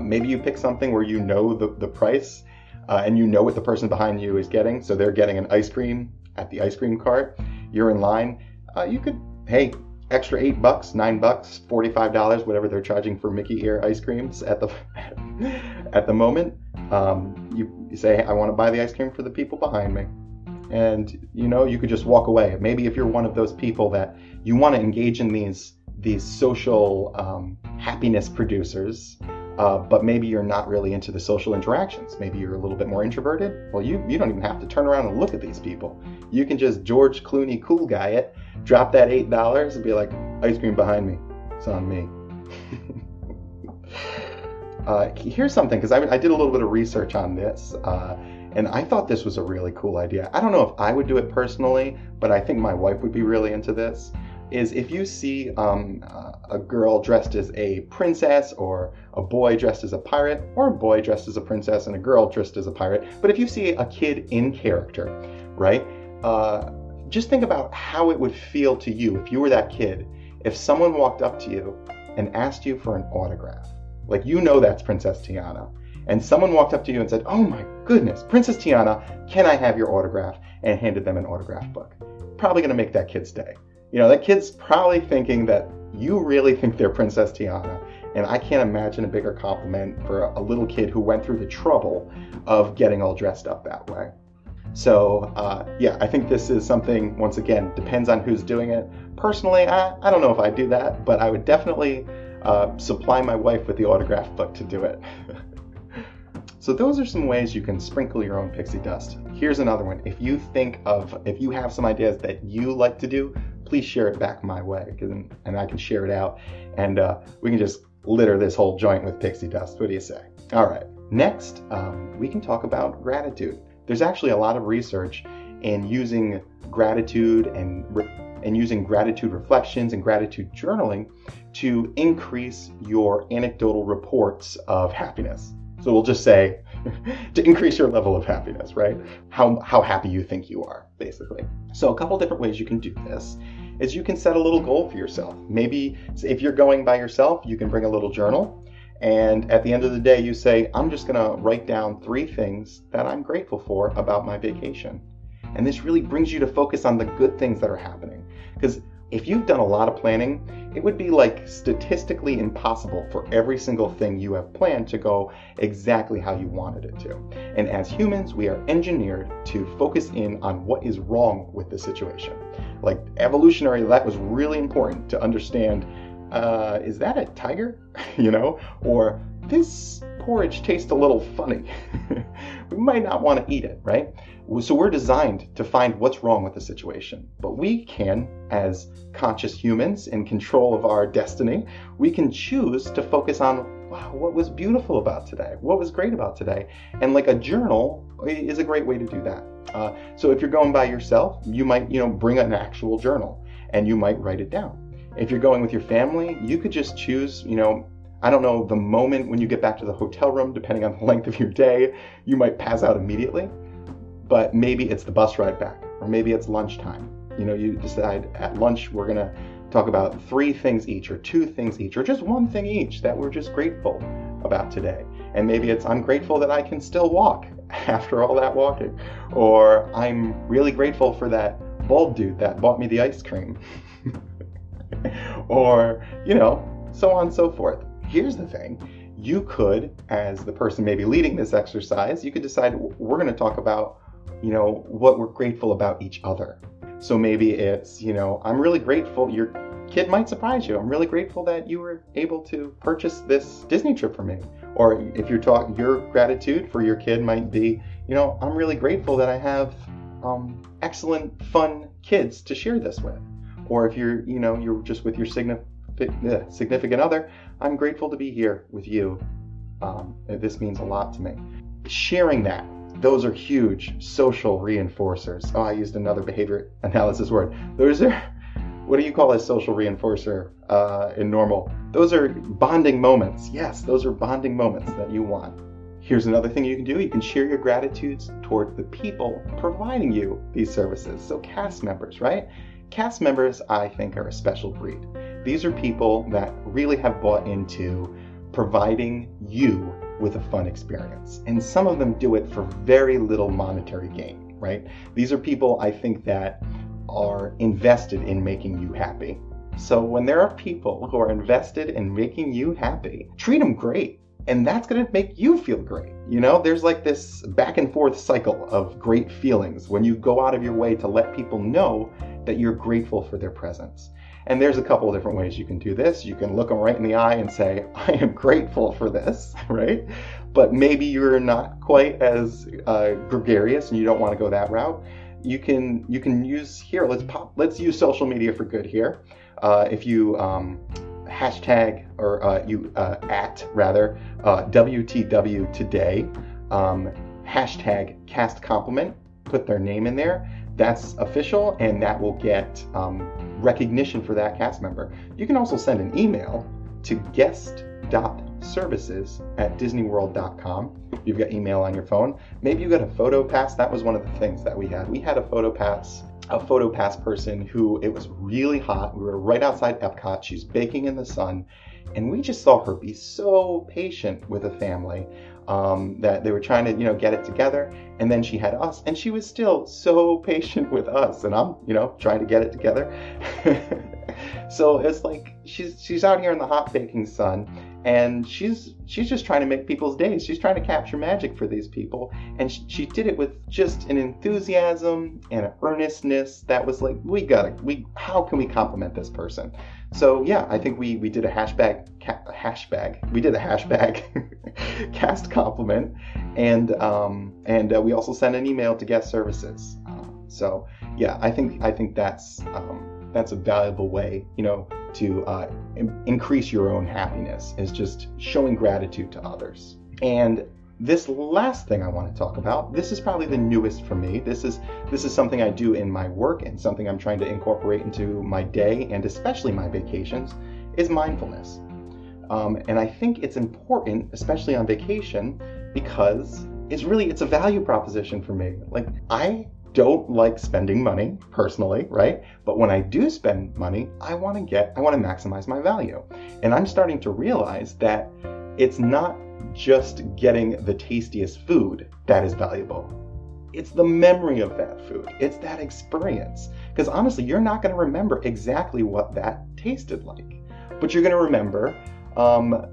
Maybe you pick something where you know the price. And you know what the person behind you is getting, so they're getting an ice cream at the ice cream cart. You're in line. You could, extra $8, $9, $45, whatever they're charging for Mickey ear ice creams at the moment. You say, hey, I want to buy the ice cream for the people behind me, and you know you could just walk away. Maybe if you're one of those people that you want to engage in these social happiness producers. But maybe you're not really into the social interactions. Maybe you're a little bit more introverted. Well, you don't even have to turn around and look at these people. You can just George Clooney cool guy it, drop that $8 and be like, ice cream behind me. It's on me. Here's something, because I did a little bit of research on this, and I thought this was a really cool idea. I don't know if I would do it personally, but I think my wife would be really into this. Is if you see a girl dressed as a princess or a boy dressed as a pirate or a boy dressed as a princess and a girl dressed as a pirate, but if you see a kid in character, right, just think about how it would feel to you if you were that kid, if someone walked up to you and asked you for an autograph. Like, you know that's Princess Tiana. And someone walked up to you and said, oh my goodness, Princess Tiana, can I have your autograph? And handed them an autograph book. Probably going to make that kid's day. You know, that kid's probably thinking that you really think they're Princess Tiana. And I can't imagine a bigger compliment for a little kid who went through the trouble of getting all dressed up that way. So, I think this is something, once again, depends on who's doing it. Personally, I don't know if I'd do that, but I would definitely supply my wife with the autograph book to do it. So those are some ways you can sprinkle your own pixie dust. Here's another one. If you have some ideas that you like to do, please share it back my way, and I can share it out, and we can just litter this whole joint with pixie dust. What do you say? All right. Next, we can talk about gratitude. There's actually a lot of research in using gratitude and using gratitude reflections and gratitude journaling to increase your anecdotal reports of happiness. So we'll just say to increase your level of happiness, right? How happy you think you are, basically. So a couple different ways you can do this is you can set a little goal for yourself. Maybe if you're going by yourself, you can bring a little journal. And at the end of the day, you say, I'm just going to write down 3 things that I'm grateful for about my vacation. And this really brings you to focus on the good things that are happening. Because if you've done a lot of planning, it would be like statistically impossible for every single thing you have planned to go exactly how you wanted it to. And as humans, we are engineered to focus in on what is wrong with the situation. Like evolutionary, that was really important to understand, is that a tiger? You know, or this porridge tastes a little funny. We might not want to eat it, right? So we're designed to find what's wrong with the situation. But we can, as conscious humans in control of our destiny, we can choose to focus on, wow, what was beautiful about today? What was great about today? And like a journal is a great way to do that. So if you're going by yourself, you might, bring an actual journal and you might write it down. If you're going with your family, you could just choose, I don't know, the moment when you get back to the hotel room, depending on the length of your day, you might pass out immediately, but maybe it's the bus ride back, or maybe it's lunchtime. You decide at lunch, we're going to talk about 3 things each, or 2 things each, or just 1 thing each that we're just grateful about today. And maybe it's, I'm grateful that I can still walk after all that walking, or I'm really grateful for that bald dude that bought me the ice cream. Or, so on and so forth. Here's the thing. You could, as the person maybe leading this exercise, you could decide we're going to talk about, what we're grateful about each other. So maybe it's, I'm really grateful. Your kid might surprise you. I'm really grateful that you were able to purchase this Disney trip for me. Or if you're talking, your gratitude for your kid might be, I'm really grateful that I have excellent, fun kids to share this with. Or if you're, you're just with your significant other, I'm grateful to be here with you. This means a lot to me. Sharing that, those are huge social reinforcers. Oh, I used another behavior analysis word. Those are, what do you call a social reinforcer in normal? Those are bonding moments. Yes, those are bonding moments that you want. Here's another thing you can do. You can share your gratitudes toward the people providing you these services. So cast members, right? Cast members, I think, are a special breed. These are people that really have bought into providing you with a fun experience. And some of them do it for very little monetary gain, right? These are people, I think, that are invested in making you happy. So when there are people who are invested in making you happy, treat them great. And that's going to make you feel great. There's like this back and forth cycle of great feelings when you go out of your way to let people know that you're grateful for their presence. And there's a couple of different ways you can do this. You can look them right in the eye and say, I am grateful for this, right? But maybe you're not quite as gregarious and you don't want to go that route. You can use here, let's use social media for good here. If you hashtag or WTW today, hashtag cast compliment, put their name in there. That's official, and that will get recognition for that cast member. You can also send an email to guest.services@disneyworld.com. You've got email on your phone. Maybe you got a photo pass. That was one of the things that we had. We had a photo pass person who, it was really hot. We were right outside Epcot. She's baking in the sun. And we just saw her be so patient with a family that they were trying to, get it together. And then she had us, and she was still so patient with us. And I'm, trying to get it together. So it's like she's out here in the hot baking sun, and she's just trying to make people's days. She's trying to capture magic for these people, and she did it with just an enthusiasm and an earnestness that was like, how can we compliment this person? So yeah, I think we did a hashtag cast compliment, and we also sent an email to guest services. So yeah, I think that's a valuable way, to increase your own happiness, is just showing gratitude to others. And this last thing I want to talk about, this is probably the newest for me. This is something I do in my work and something I'm trying to incorporate into my day and especially my vacations, is mindfulness. And I think it's important, especially on vacation, because it's a value proposition for me. Like, I don't like spending money personally, right? But when I do spend money, I want to maximize my value. And I'm starting to realize that it's not just getting the tastiest food that is valuable. It's the memory of that food. It's that experience. Because honestly, you're not going to remember exactly what that tasted like, but you're going to remember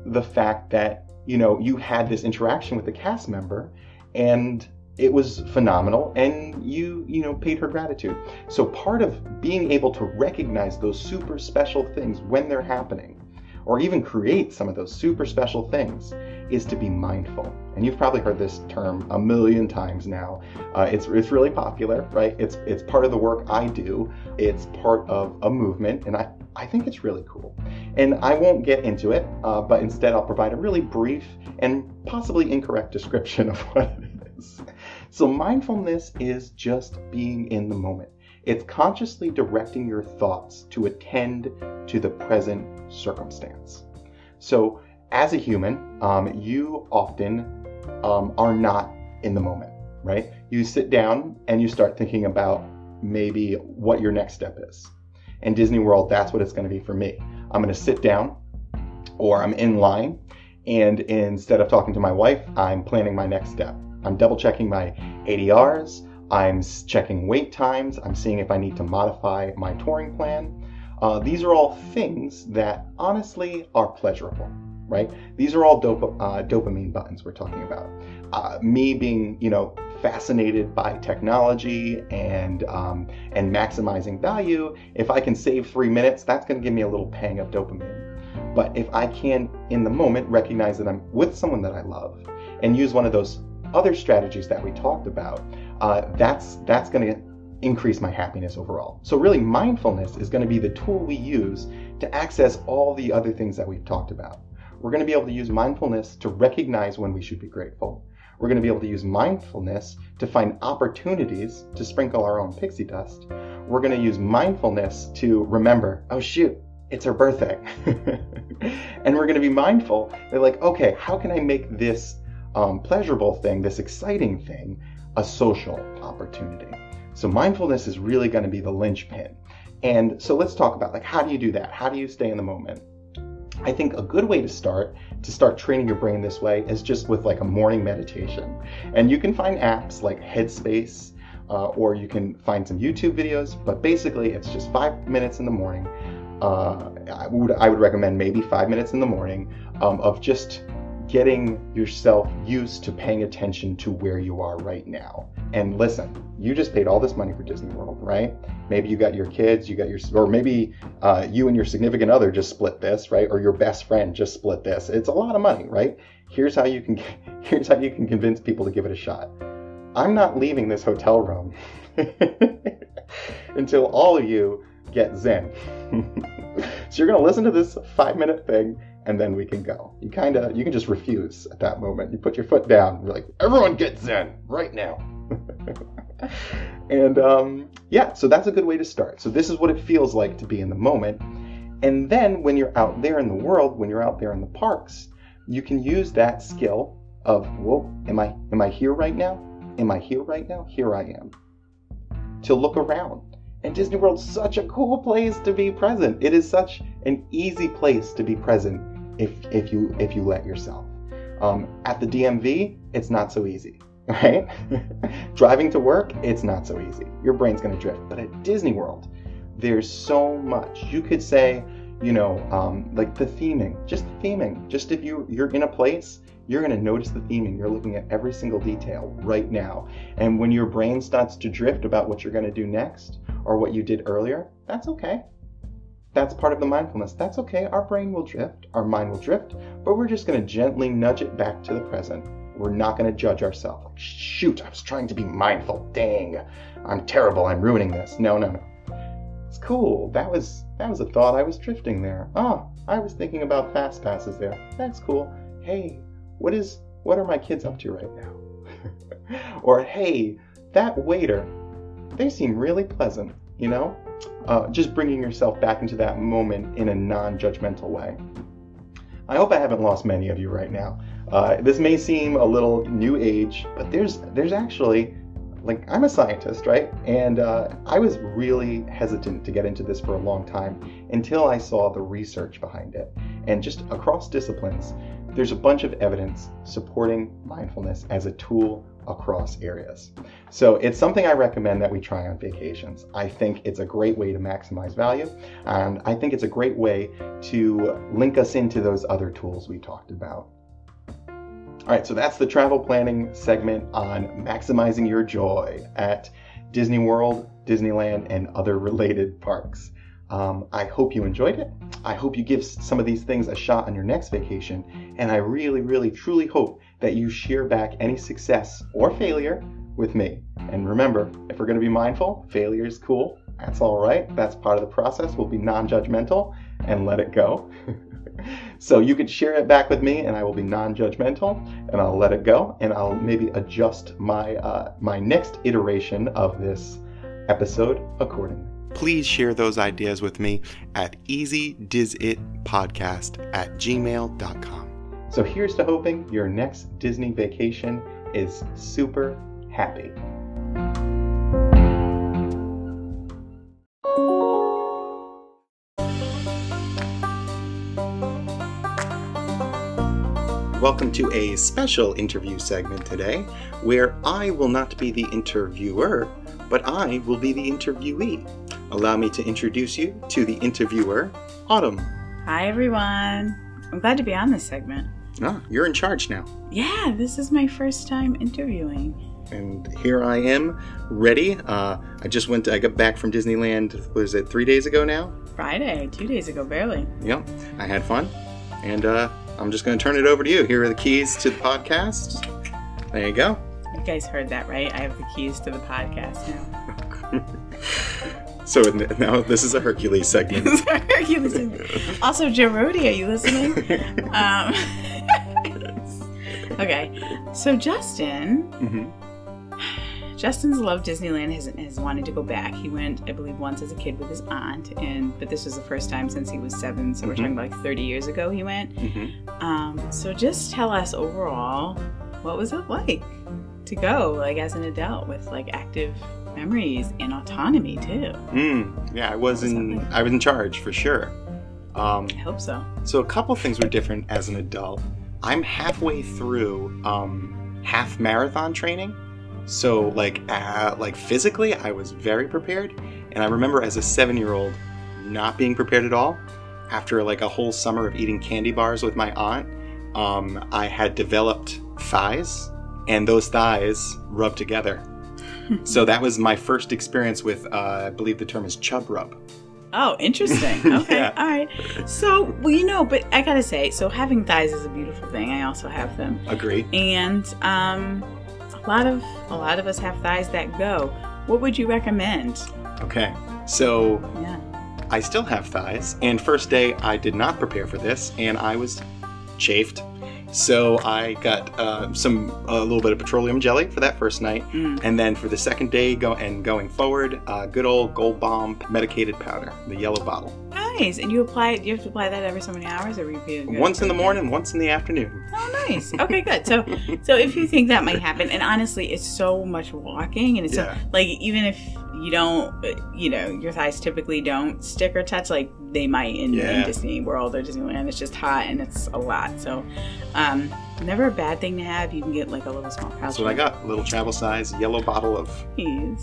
the fact that, you had this interaction with the cast member and it was phenomenal, and you paid her gratitude. So part of being able to recognize those super special things when they're happening or even create some of those super special things, is to be mindful. And you've probably heard this term a million times now. It's really popular, right? It's part of the work I do. It's part of a movement, and I think it's really cool. And I won't get into it, but instead I'll provide a really brief and possibly incorrect description of what it is. So mindfulness is just being in the moment. It's consciously directing your thoughts to attend to the present circumstance. So as a human, you often are not in the moment, right? You sit down and you start thinking about maybe what your next step is. In Disney World, that's what it's going to be for me. I'm going to sit down, or I'm in line, and instead of talking to my wife, I'm planning my next step. I'm double checking my ADRs. I'm checking wait times, I'm seeing if I need to modify my touring plan. These are all things that honestly are pleasurable, right? These are all dopamine buttons we're talking about. Me being, fascinated by technology and maximizing value, if I can save 3 minutes, that's gonna give me a little pang of dopamine. But if I can, in the moment, recognize that I'm with someone that I love and use one of those other strategies that we talked about, that's going to increase my happiness overall. So really, mindfulness is going to be the tool we use to access all the other things that we've talked about. We're going to be able to use mindfulness to recognize when we should be grateful. We're going to be able to use mindfulness to find opportunities to sprinkle our own pixie dust. We're going to use mindfulness to remember, oh shoot, it's her birthday. And we're going to be mindful. They're like, okay, how can I make this pleasurable thing, this exciting thing, a social opportunity? So mindfulness is really going to be the linchpin. And so let's talk about, how do you do that? How do you stay in the moment? I think a good way to start training your brain this way is just with a morning meditation. And you can find apps like Headspace, or you can find some YouTube videos, but basically it's just 5 minutes in the morning. I would recommend maybe 5 minutes in the morning of just getting yourself used to paying attention to where you are right now. And listen, you just paid all this money for Disney World, right? Maybe you got your kids, or maybe you and your significant other just split this, right? Or your best friend just split this. It's a lot of money, right? Here's how you can convince people to give it a shot. I'm not leaving this hotel room until all of you get zen. So you're gonna listen to this 5-minute thing, and then we can go. You can just refuse at that moment. You put your foot down, and you're like, everyone get zen right now. And so that's a good way to start. So this is what it feels like to be in the moment. And then when you're out there in the world, when you're out there in the parks, you can use that skill of, whoa, am I here right now? Am I here right now? Here I am. To look around. And Disney World's such a cool place to be present. It is such an easy place to be present if you let yourself. At the DMV, it's not so easy, right? Driving to work, it's not so easy. Your brain's gonna drift. But at Disney World, there's so much. You could say, the theming. Just the theming. Just if you're in a place, you're gonna notice the theming. You're looking at every single detail right now. And when your brain starts to drift about what you're gonna do next, or what you did earlier, that's okay. That's part of the mindfulness. That's okay. Our brain will drift, our mind will drift, but we're just going to gently nudge it back to the present. We're not going to judge ourselves. Shoot, I was trying to be mindful. Dang, I'm terrible. I'm ruining this. No. It's cool. That was a thought. I was drifting there. Oh, I was thinking about fast passes there. That's cool. Hey, what are my kids up to right now? Or hey, that waiter, they seem really pleasant, Just bringing yourself back into that moment in a non-judgmental way. I hope I haven't lost many of you right now. This may seem a little new age, but there's actually, I'm a scientist, right? And I was really hesitant to get into this for a long time until I saw the research behind it. And just across disciplines, there's a bunch of evidence supporting mindfulness as a tool across areas. So it's something I recommend that we try on vacations. I think it's a great way to maximize value, and I think it's a great way to link us into those other tools we talked about. All right, so that's the travel planning segment on maximizing your joy at Disney World, Disneyland, and other related parks. I hope you enjoyed it. I hope you give some of these things a shot on your next vacation. And I really, really, truly hope that you share back any success or failure with me. And remember, if we're going to be mindful, failure is cool. That's all right. That's part of the process. We'll be non-judgmental and let it go. So you could share it back with me, and I will be non-judgmental, and I'll let it go, and I'll maybe adjust my my next iteration of this episode accordingly. Please share those ideas with me at easydizitpodcast@gmail.com. So here's to hoping your next Disney vacation is super happy. Welcome to a special interview segment today, where I will not be the interviewer, but I will be the interviewee. Allow me to introduce you to the interviewer, Autumn. Hi, everyone. I'm glad to be on this segment. Ah, you're in charge now. Yeah, this is my first time interviewing. And here I am, ready. I got back from Disneyland, was it 3 days ago now? Friday, 2 days ago, barely. Yep, I had fun. And, I'm just going to turn it over to you. Here are the keys to the podcast. There you go. You guys heard that, right? I have the keys to the podcast now. So now this is a Hercules segment. This is a Hercules segment. Also, Joe Rohde, are you listening? Okay. So Justin, Justin's loved Disneyland, has wanted to go back. He went, I believe, once as a kid with his aunt, but this was the first time since he was seven, so we're talking about like 30 years ago he went. So just tell us overall, what was it like to go, like as an adult with like active memories and autonomy too? Yeah, I was in charge for sure. I hope so. So a couple things were different as an adult. I'm halfway through half marathon training. So, like physically, I was very prepared, and I remember as a 7-year-old not being prepared at all. After, like, a whole summer of eating candy bars with my aunt, I had developed thighs, and those thighs rubbed together. So that was my first experience with, I believe the term is chub rub. Oh, interesting. Okay, yeah. All right. So, well, but I gotta say, so having thighs is a beautiful thing. I also have them. Agree. And, A lot of us have thighs that go. What would you recommend? Okay, so yeah. I still have thighs, and first day I did not prepare for this, and I was chafed. So I got a little bit of petroleum jelly for that first night, and then for the second day going forward, good old Gold Balm medicated powder, the yellow bottle. Nice, and you have to apply that every so many hours, or repeat it? Once in the morning, once in the afternoon. Oh, nice. Okay, good. So if you think that might happen, and honestly, it's so much walking, and it's so, like, even if you don't, your thighs typically don't stick or touch, like they might in Disney World or Disneyland. It's just hot and it's a lot. So, never a bad thing to have. You can get like a little small pouch. That's what I got. A little travel size yellow bottle of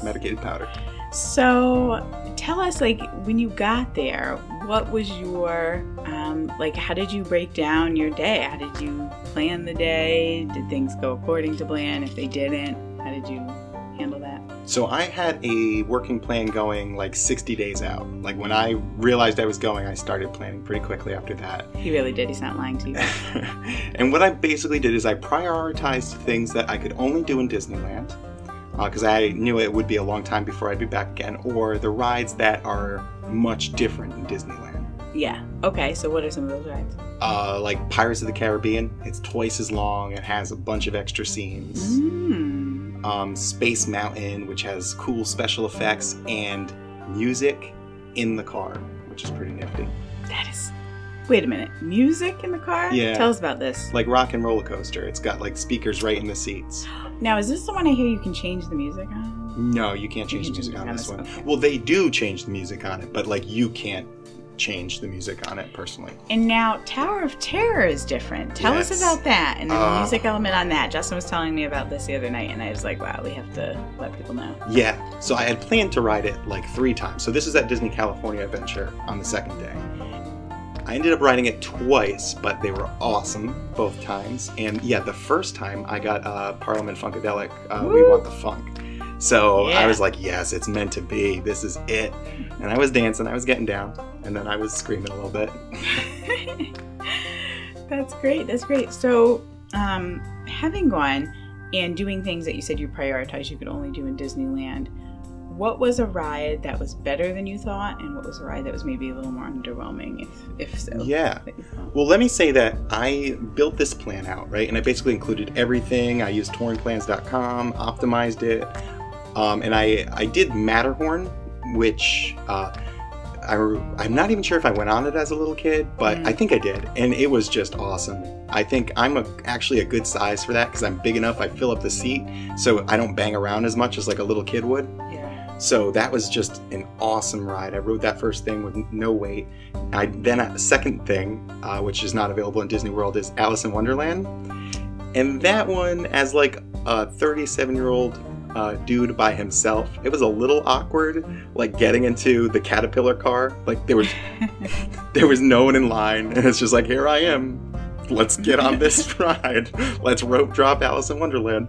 medicated powder. So tell us, like, when you got there, what was your, how did you break down your day? How did you plan the day? Did things go according to plan? If they didn't, how did you handle that? So I had a working plan going, like, 60 days out. Like, when I realized I was going, I started planning pretty quickly after that. He really did. He's not lying to you. And what I basically did is I prioritized things that I could only do in Disneyland. Because I knew it would be a long time before I'd be back again, or the rides that are much different in Disneyland. Yeah. Okay, so what are some of those rides? Like Pirates of the Caribbean. It's twice as long. It has a bunch of extra scenes. Space Mountain, which has cool special effects, and music in the car, which is pretty nifty. That is... Wait a minute. Music in the car? Yeah. Tell us about this. Like Rock and Roller Coaster. It's got like speakers right in the seats. Now, is this the one I hear you can change the music on? No, you can't change the music on this one. Okay. Well, they do change the music on it, but like you can't change the music on it personally. And now Tower of Terror is different. Tell us about that and the music element on that. Justin was telling me about this the other night, and I was like, wow, we have to let people know. Yeah. So I had planned to ride it like 3 times. So this is at Disney California Adventure on the second day. I ended up riding it twice, but they were awesome both times. And yeah, the first time I got Parliament Funkadelic, We Want the Funk. So I was like, yes, it's meant to be. This is it. And I was dancing. I was getting down. And then I was screaming a little bit. That's great. That's great. So having gone and doing things that you said you prioritized you could only do in Disneyland, what was a ride that was better than you thought, and what was a ride that was maybe a little more underwhelming, if so? Yeah. Well, let me say that I built this plan out, right? And I basically included everything. I used touringplans.com, optimized it, and I did Matterhorn, which I'm not even sure if I went on it as a little kid, but I think I did, and it was just awesome. I think I'm actually a good size for that because I'm big enough. I fill up the seat, so I don't bang around as much as like a little kid would. So that was just an awesome ride. I rode that first thing with no weight. Then the second thing, which is not available in Disney World, is Alice in Wonderland. And that one, as like a 37-year-old dude by himself, it was a little awkward, like getting into the caterpillar car. Like there was no one in line, and it's just like, here I am. Let's get on this ride. Let's rope drop Alice in Wonderland.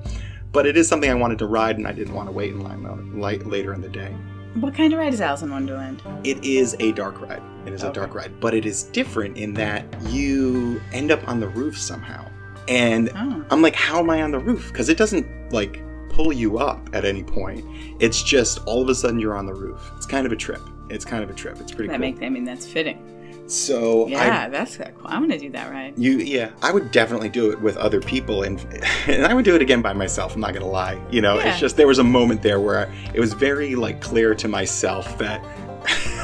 But it is something I wanted to ride, and I didn't want to wait in line later in the day. What kind of ride is Alice in Wonderland? It is a dark ride. It is a dark ride. But it is different in that you end up on the roof somehow. And I'm like, how am I on the roof? Because it doesn't, like, pull you up at any point. It's just all of a sudden you're on the roof. It's kind of a trip. It's pretty cool. That's fitting. So that's cool. I'm gonna do that ride. I would definitely do it with other people, and I would do it again by myself. I'm not gonna lie. It's just there was a moment there where it was very like clear to myself that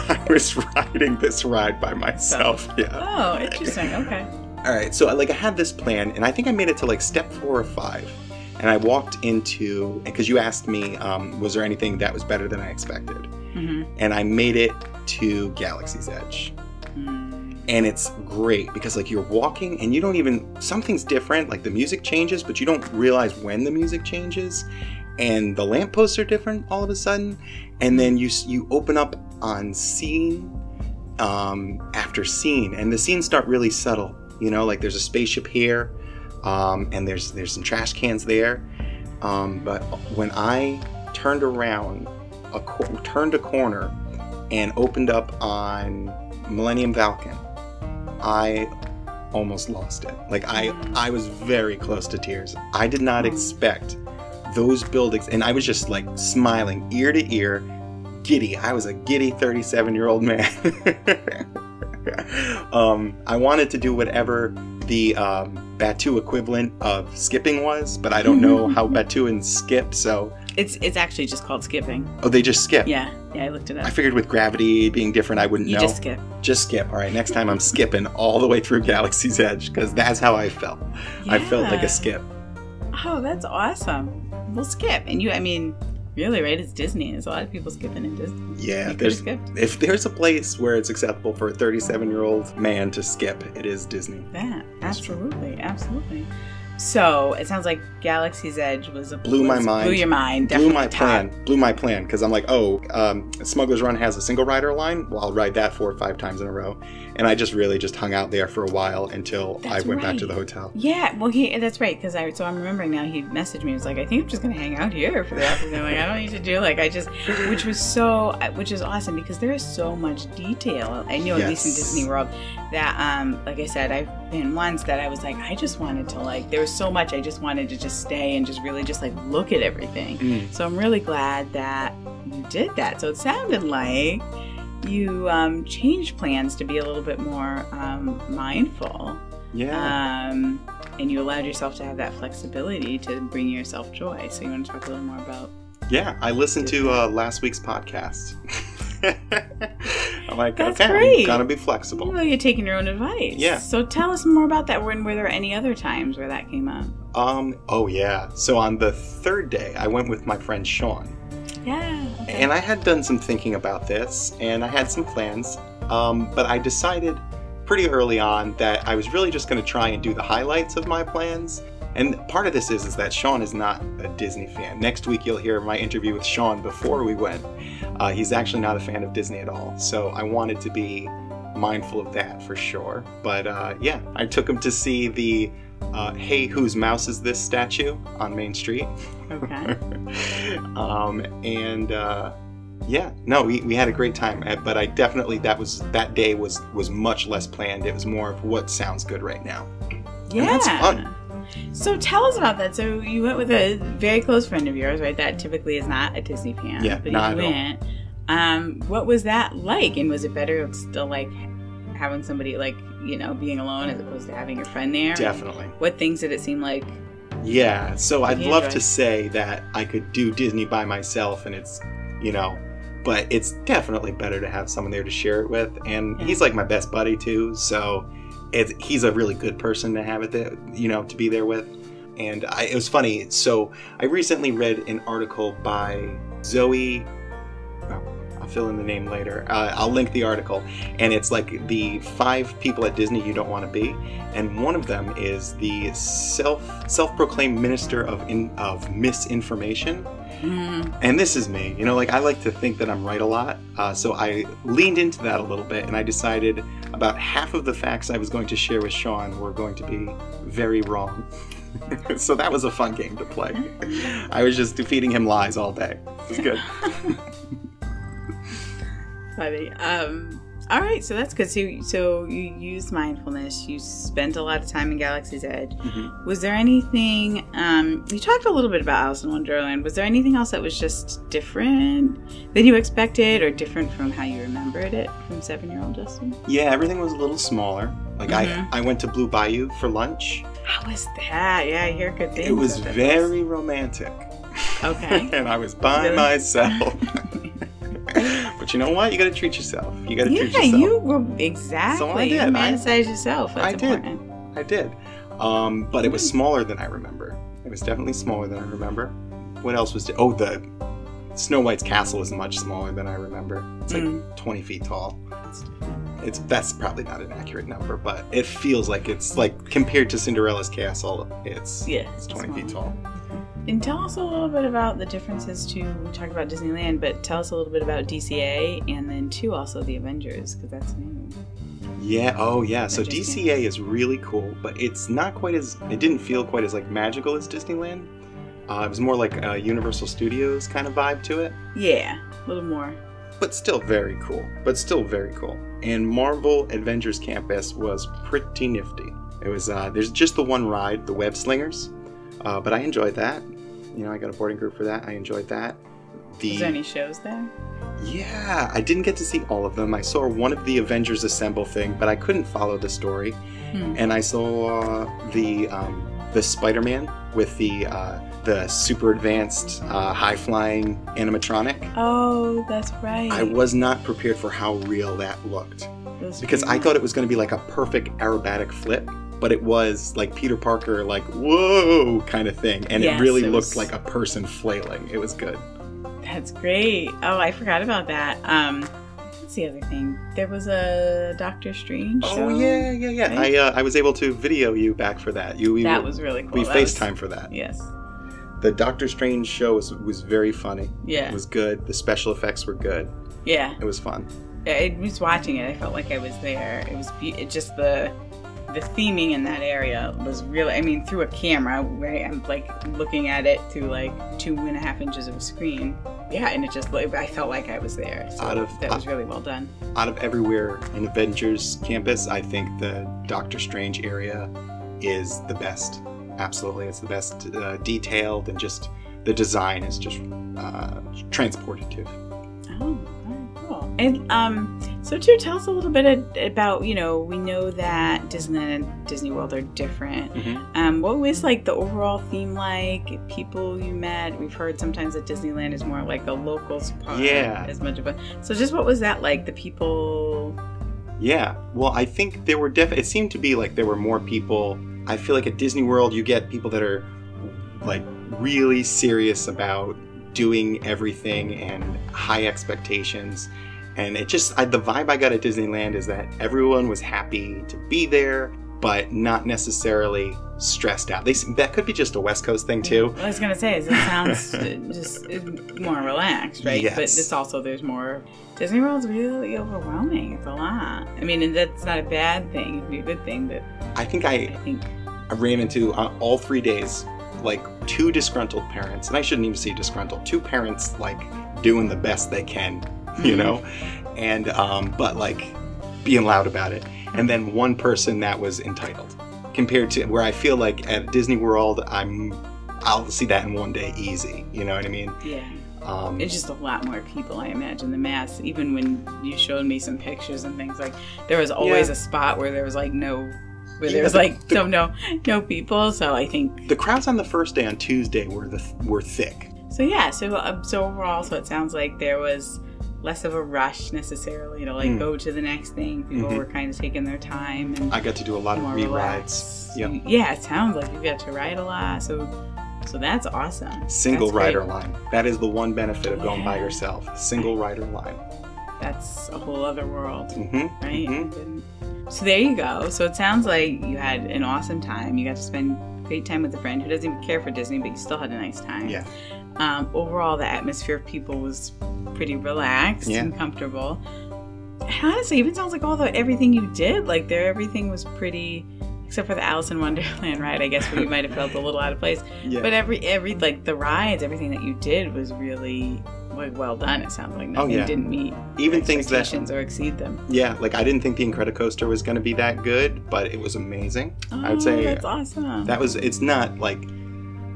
I was riding this ride by myself. Oh, interesting. Okay. All right. So I had this plan, and I think I made it to like step 4 or 5, and I walked into because you asked me, was there anything that was better than I expected? Mm-hmm. And I made it to Galaxy's Edge. And it's great because like you're walking and you don't even, something's different, like the music changes, but you don't realize when the music changes, and the lampposts are different all of a sudden, and then you open up on scene after scene, and the scenes start really subtle, like there's a spaceship here, and there's some trash cans there, but when I turned around, turned a corner and opened up on Millennium Falcon, I almost lost it. I was very close to tears. I did not expect those buildings, and I was just like smiling ear to ear, giddy. I was a giddy 37-year-old man. I wanted to do whatever the Batu equivalent of skipping was, but I don't know how Batuans skip, so... It's actually just called skipping. Oh, they just skip? Yeah, I looked it up. I figured with gravity being different, I wouldn't know. You just skip. All right, next time I'm skipping all the way through Galaxy's Edge, because that's how I felt. Yeah. I felt like a skip. Oh, that's awesome. We'll skip. And you, really, right? It's Disney. There's a lot of people skipping in Disney. Yeah. If there's a place where it's acceptable for a 37-year-old man to skip, it is Disney. Yeah, absolutely, absolutely. So it sounds like Galaxy's Edge was a blew your mind. Blew my plan. Because I'm like, Smuggler's Run has a single rider line. Well, I'll ride that 4 or 5 times in a row. And I just really just hung out there for a while until I went back to the hotel. Yeah, well, that's right. Because so I'm remembering now. He messaged me. He was like, I think I'm just gonna hang out here for the afternoon. I don't need to do which is awesome because there is so much detail. I know at least in Disney World that like I said, I've been once that I was like, I just wanted to there. So much I just wanted to just stay and just really just look at everything. So I'm really glad that you did that. So it sounded like you changed plans to be a little bit more mindful. And you allowed yourself to have that flexibility to bring yourself joy. So you want to talk a little more about... Yeah, I listened to last week's podcast. I'm like, that's okay, you gotta be flexible. Well, you're taking your own advice. Yeah. So tell us more about that. Were there any other times where that came up? So on the third day, I went with my friend Sean. Yeah. Okay. And I had done some thinking about this, and I had some plans, but I decided pretty early on that I was really just going to try and do the highlights of my plans. And part of this is that Sean is not a Disney fan. Next week you'll hear my interview with Sean before we went. He's actually not a fan of Disney at all. So I wanted to be mindful of that for sure. But I took him to see the Hey Whose Mouse Is This statue on Main Street. Okay. Yeah, no, we had a great time, but I definitely, that day was much less planned. It was more of what sounds good right now. Yeah. And that's fun. So tell us about that. So you went with a very close friend of yours, right? That typically is not a Disney fan. Yeah, but not you went. At all. What was that like? And was it better of still like having somebody like, you know, being alone as opposed to having your friend there? Definitely. And what things did it seem like? Yeah, so I'd love to say that I could do Disney by myself and it's, you know, but it's definitely better to have someone there to share it with. And he's like my best buddy too, so he's a really good person to have it there, you know, to be there with. And it was funny. So I recently read an article by Zoë. I'll fill in the name later. I'll link the article. And it's like the 5 people at Disney you don't want to be. And one of them is the self-proclaimed minister of misinformation. And this is me, you know, like I like to think that I'm right a lot. So I leaned into that a little bit and I decided about half of the facts I was going to share with Sean were going to be very wrong. So that was a fun game to play. I was just feeding him lies all day. It was good. Funny. All right, so that's good. So you used mindfulness. You spent a lot of time in Galaxy's Edge. Mm-hmm. Was there anything... you talked a little bit about Alice in Wonderland. Was there anything else that was just different than you expected or different from how you remembered it from 7-year-old Justin? Yeah, everything was a little smaller. Like, mm-hmm. I went to Blue Bayou for lunch. How was that? Yeah, I hear good things. It was very romantic. Okay. And I was by myself. But you know what? You got to treat yourself. You got to treat yourself. Yeah, you were exactly. So I did. You managed yourself. That's important. I did. But it was smaller than I remember. It was definitely smaller than I remember. What else was? The Snow White's castle is much smaller than I remember. It's like 20 feet tall. That's probably not an accurate number, but it feels like it's like compared to Cinderella's castle, it's 20 feet tall. And tell us a little bit about the differences we talked about Disneyland, but tell us a little bit about DCA and then also the Avengers, because that's new. Yeah, oh yeah, so DCA is really cool, but it's not quite as, it didn't feel quite as like magical as Disneyland. It was more like a Universal Studios kind of vibe to it. Yeah, a little more. But still very cool, And Marvel Avengers Campus was pretty nifty. It was, there's just the one ride, the Web Slingers, but I enjoyed that. You know, I got a boarding group for that. I enjoyed that. Was there any shows there? Yeah, I didn't get to see all of them. I saw one of the Avengers Assemble thing, but I couldn't follow the story. And I saw the Spider-Man with the super advanced, high-flying animatronic. Oh, that's right. I was not prepared for how real that looked. Because I thought it was going to be like a perfect aerobatic flip. But it was like Peter Parker, like, whoa, kind of thing. And yes, it really looked like a person flailing. It was good. That's great. Oh, I forgot about that. What's the other thing? There was a Doctor Strange show. Oh, yeah. Right? I was able to video you back for that. That was really cool. We FaceTimed for that. Yes. The Doctor Strange show was very funny. Yeah. It was good. The special effects were good. Yeah. It was fun. I was watching it. I felt like I was there. It was just the theming in that area was really, I mean, through a camera, right? I'm like looking at it through like 2.5 inches of a screen. Yeah, and it just, I felt like I was there. So that was really well done. Out of everywhere in Avengers Campus, I think the Doctor Strange area is the best. Absolutely, it's the best detailed, and just the design is just transportative. Oh, very cool. And so too, tell us a little bit about, you know, we know that Disneyland and Disney World are different. Mm-hmm. What was like the overall theme, like people you met? We've heard sometimes that Disneyland is more like a locals part, as much of a. So just what was that like? The people. Yeah, well, I think there were it seemed to be like there were more people. I feel like at Disney World, you get people that are like really serious about doing everything and high expectations. And it just, the vibe I got at Disneyland is that everyone was happy to be there, but not necessarily stressed out. That could be just a West Coast thing too. Well, I was going to say, it sounds just more relaxed, right? Yes. But it's also, there's more, Disney World's really overwhelming. It's a lot. I mean, and that's not a bad thing. It'd be a good thing, but I think I ran into, on all 3 days, like two disgruntled parents, and I shouldn't even say disgruntled, two parents like doing the best they can, you know, and but like being loud about it. And then one person that was entitled, compared to where I feel like at Disney World, I'll see that in one day easy, you know what I mean? Yeah. It's just a lot more people, I imagine, the mass. Even when you showed me some pictures and things, like there was always a spot where there was like no people. So I think the crowds on the first day, on Tuesday, were thick. So yeah, so overall, so it sounds like there was less of a rush necessarily to like go to the next thing. People were kind of taking their time, and I got to do a lot of re-rides. Yep. Yeah, it sounds like you got to ride a lot. So that's awesome. Single rider line. That is the one benefit of going by yourself. Single rider line. That's a whole other world, right? Mm-hmm. So there you go. So it sounds like you had an awesome time. You got to spend great time with a friend who doesn't even care for Disney, but you still had a nice time. Yeah. Overall, the atmosphere of people was pretty relaxed and comfortable. Honestly, it even sounds like everything you did, like everything was pretty. Except for the Alice in Wonderland ride, I guess, where you might have felt a little out of place. Yeah. But every like the rides, everything that you did was really like well done. It sounds like nothing didn't meet even expectations or exceed them. Yeah, like I didn't think the Incredicoaster was going to be that good, but it was amazing. Oh, I would say that's awesome. That was. It's not like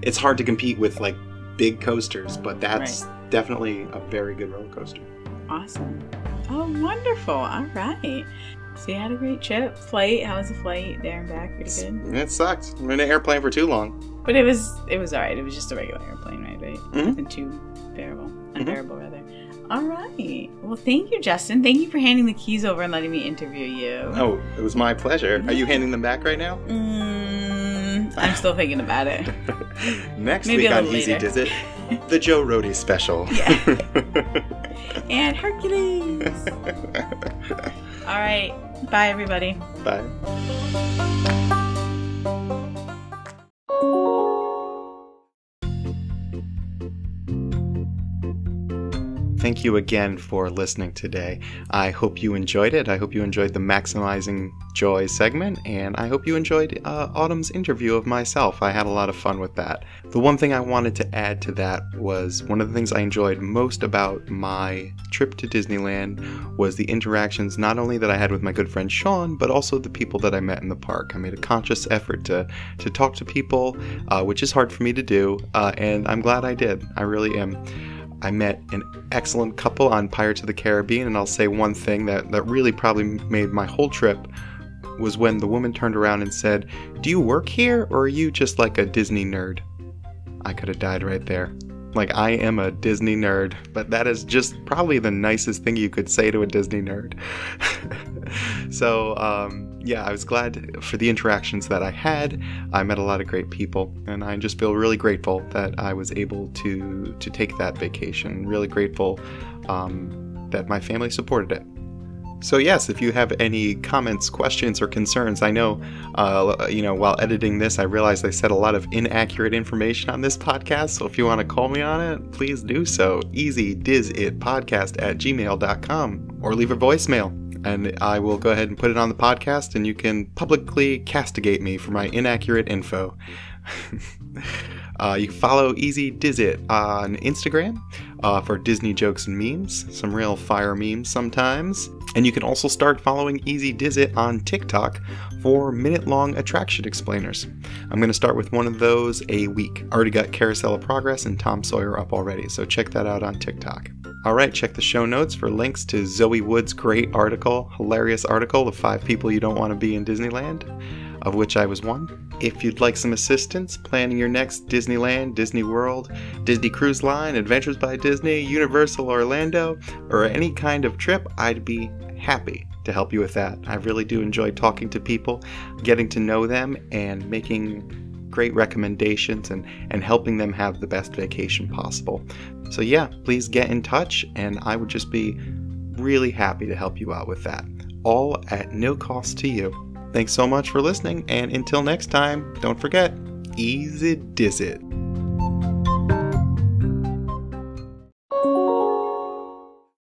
it's hard to compete with like big coasters, but that's definitely a very good roller coaster. Awesome. Oh, wonderful. All right. So you had a great trip. Flight? How was the flight there and back? Pretty good. It sucked. I'm in an airplane for too long. But it was all right. It was just a regular airplane ride, right? Nothing too unbearable rather. All right. Well, thank you, Justin. Thank you for handing the keys over and letting me interview you. Oh, it was my pleasure. Are you handing them back right now? I'm still thinking about it. Next week on Easy Dizzy, the Joe Rohde special. Yeah. And Hercules. All right. Bye, everybody. Bye. Thank you again for listening today. I hope you enjoyed it. I hope you enjoyed the Maximizing Joy segment, and I hope you enjoyed Autumn's interview of myself. I had a lot of fun with that. The one thing I wanted to add to that was one of the things I enjoyed most about my trip to Disneyland was the interactions not only that I had with my good friend Sean, but also the people that I met in the park. I made a conscious effort to talk to people, which is hard for me to do, and I'm glad I did. I really am. I met an excellent couple on Pirates of the Caribbean, and I'll say one thing that really probably made my whole trip was when the woman turned around and said, "Do you work here, or are you just like a Disney nerd?" I could have died right there. Like, I am a Disney nerd, but that is just probably the nicest thing you could say to a Disney nerd. So, yeah, I was glad for the interactions that I had. I met a lot of great people, and I just feel really grateful that I was able to take that vacation. Really grateful that my family supported it. So yes, if you have any comments, questions, or concerns, I know, while editing this, I realized I said a lot of inaccurate information on this podcast, so if you want to call me on it, please do so. EasyDizItPodcast@gmail.com, or leave a voicemail, and I will go ahead and put it on the podcast, and you can publicly castigate me for my inaccurate info. You can follow Easy Dizzy on Instagram for Disney jokes and memes, some real fire memes sometimes. And you can also start following Easy Dizzy on TikTok for minute-long attraction explainers. I'm going to start with one of those a week. Already got Carousel of Progress and Tom Sawyer up already, so check that out on TikTok. All right, check the show notes for links to Zoe Wood's great article, hilarious article, The 5 People You Don't Want to Be in Disneyland, of which I was one. If you'd like some assistance planning your next Disneyland, Disney World, Disney Cruise Line, Adventures by Disney, Universal Orlando, or any kind of trip, I'd be happy to help you with that. I really do enjoy talking to people, getting to know them, and making great recommendations and helping them have the best vacation possible. So yeah, please get in touch, and I would just be really happy to help you out with that. All at no cost to you. Thanks so much for listening, and until next time, don't forget, Easy Dizzy.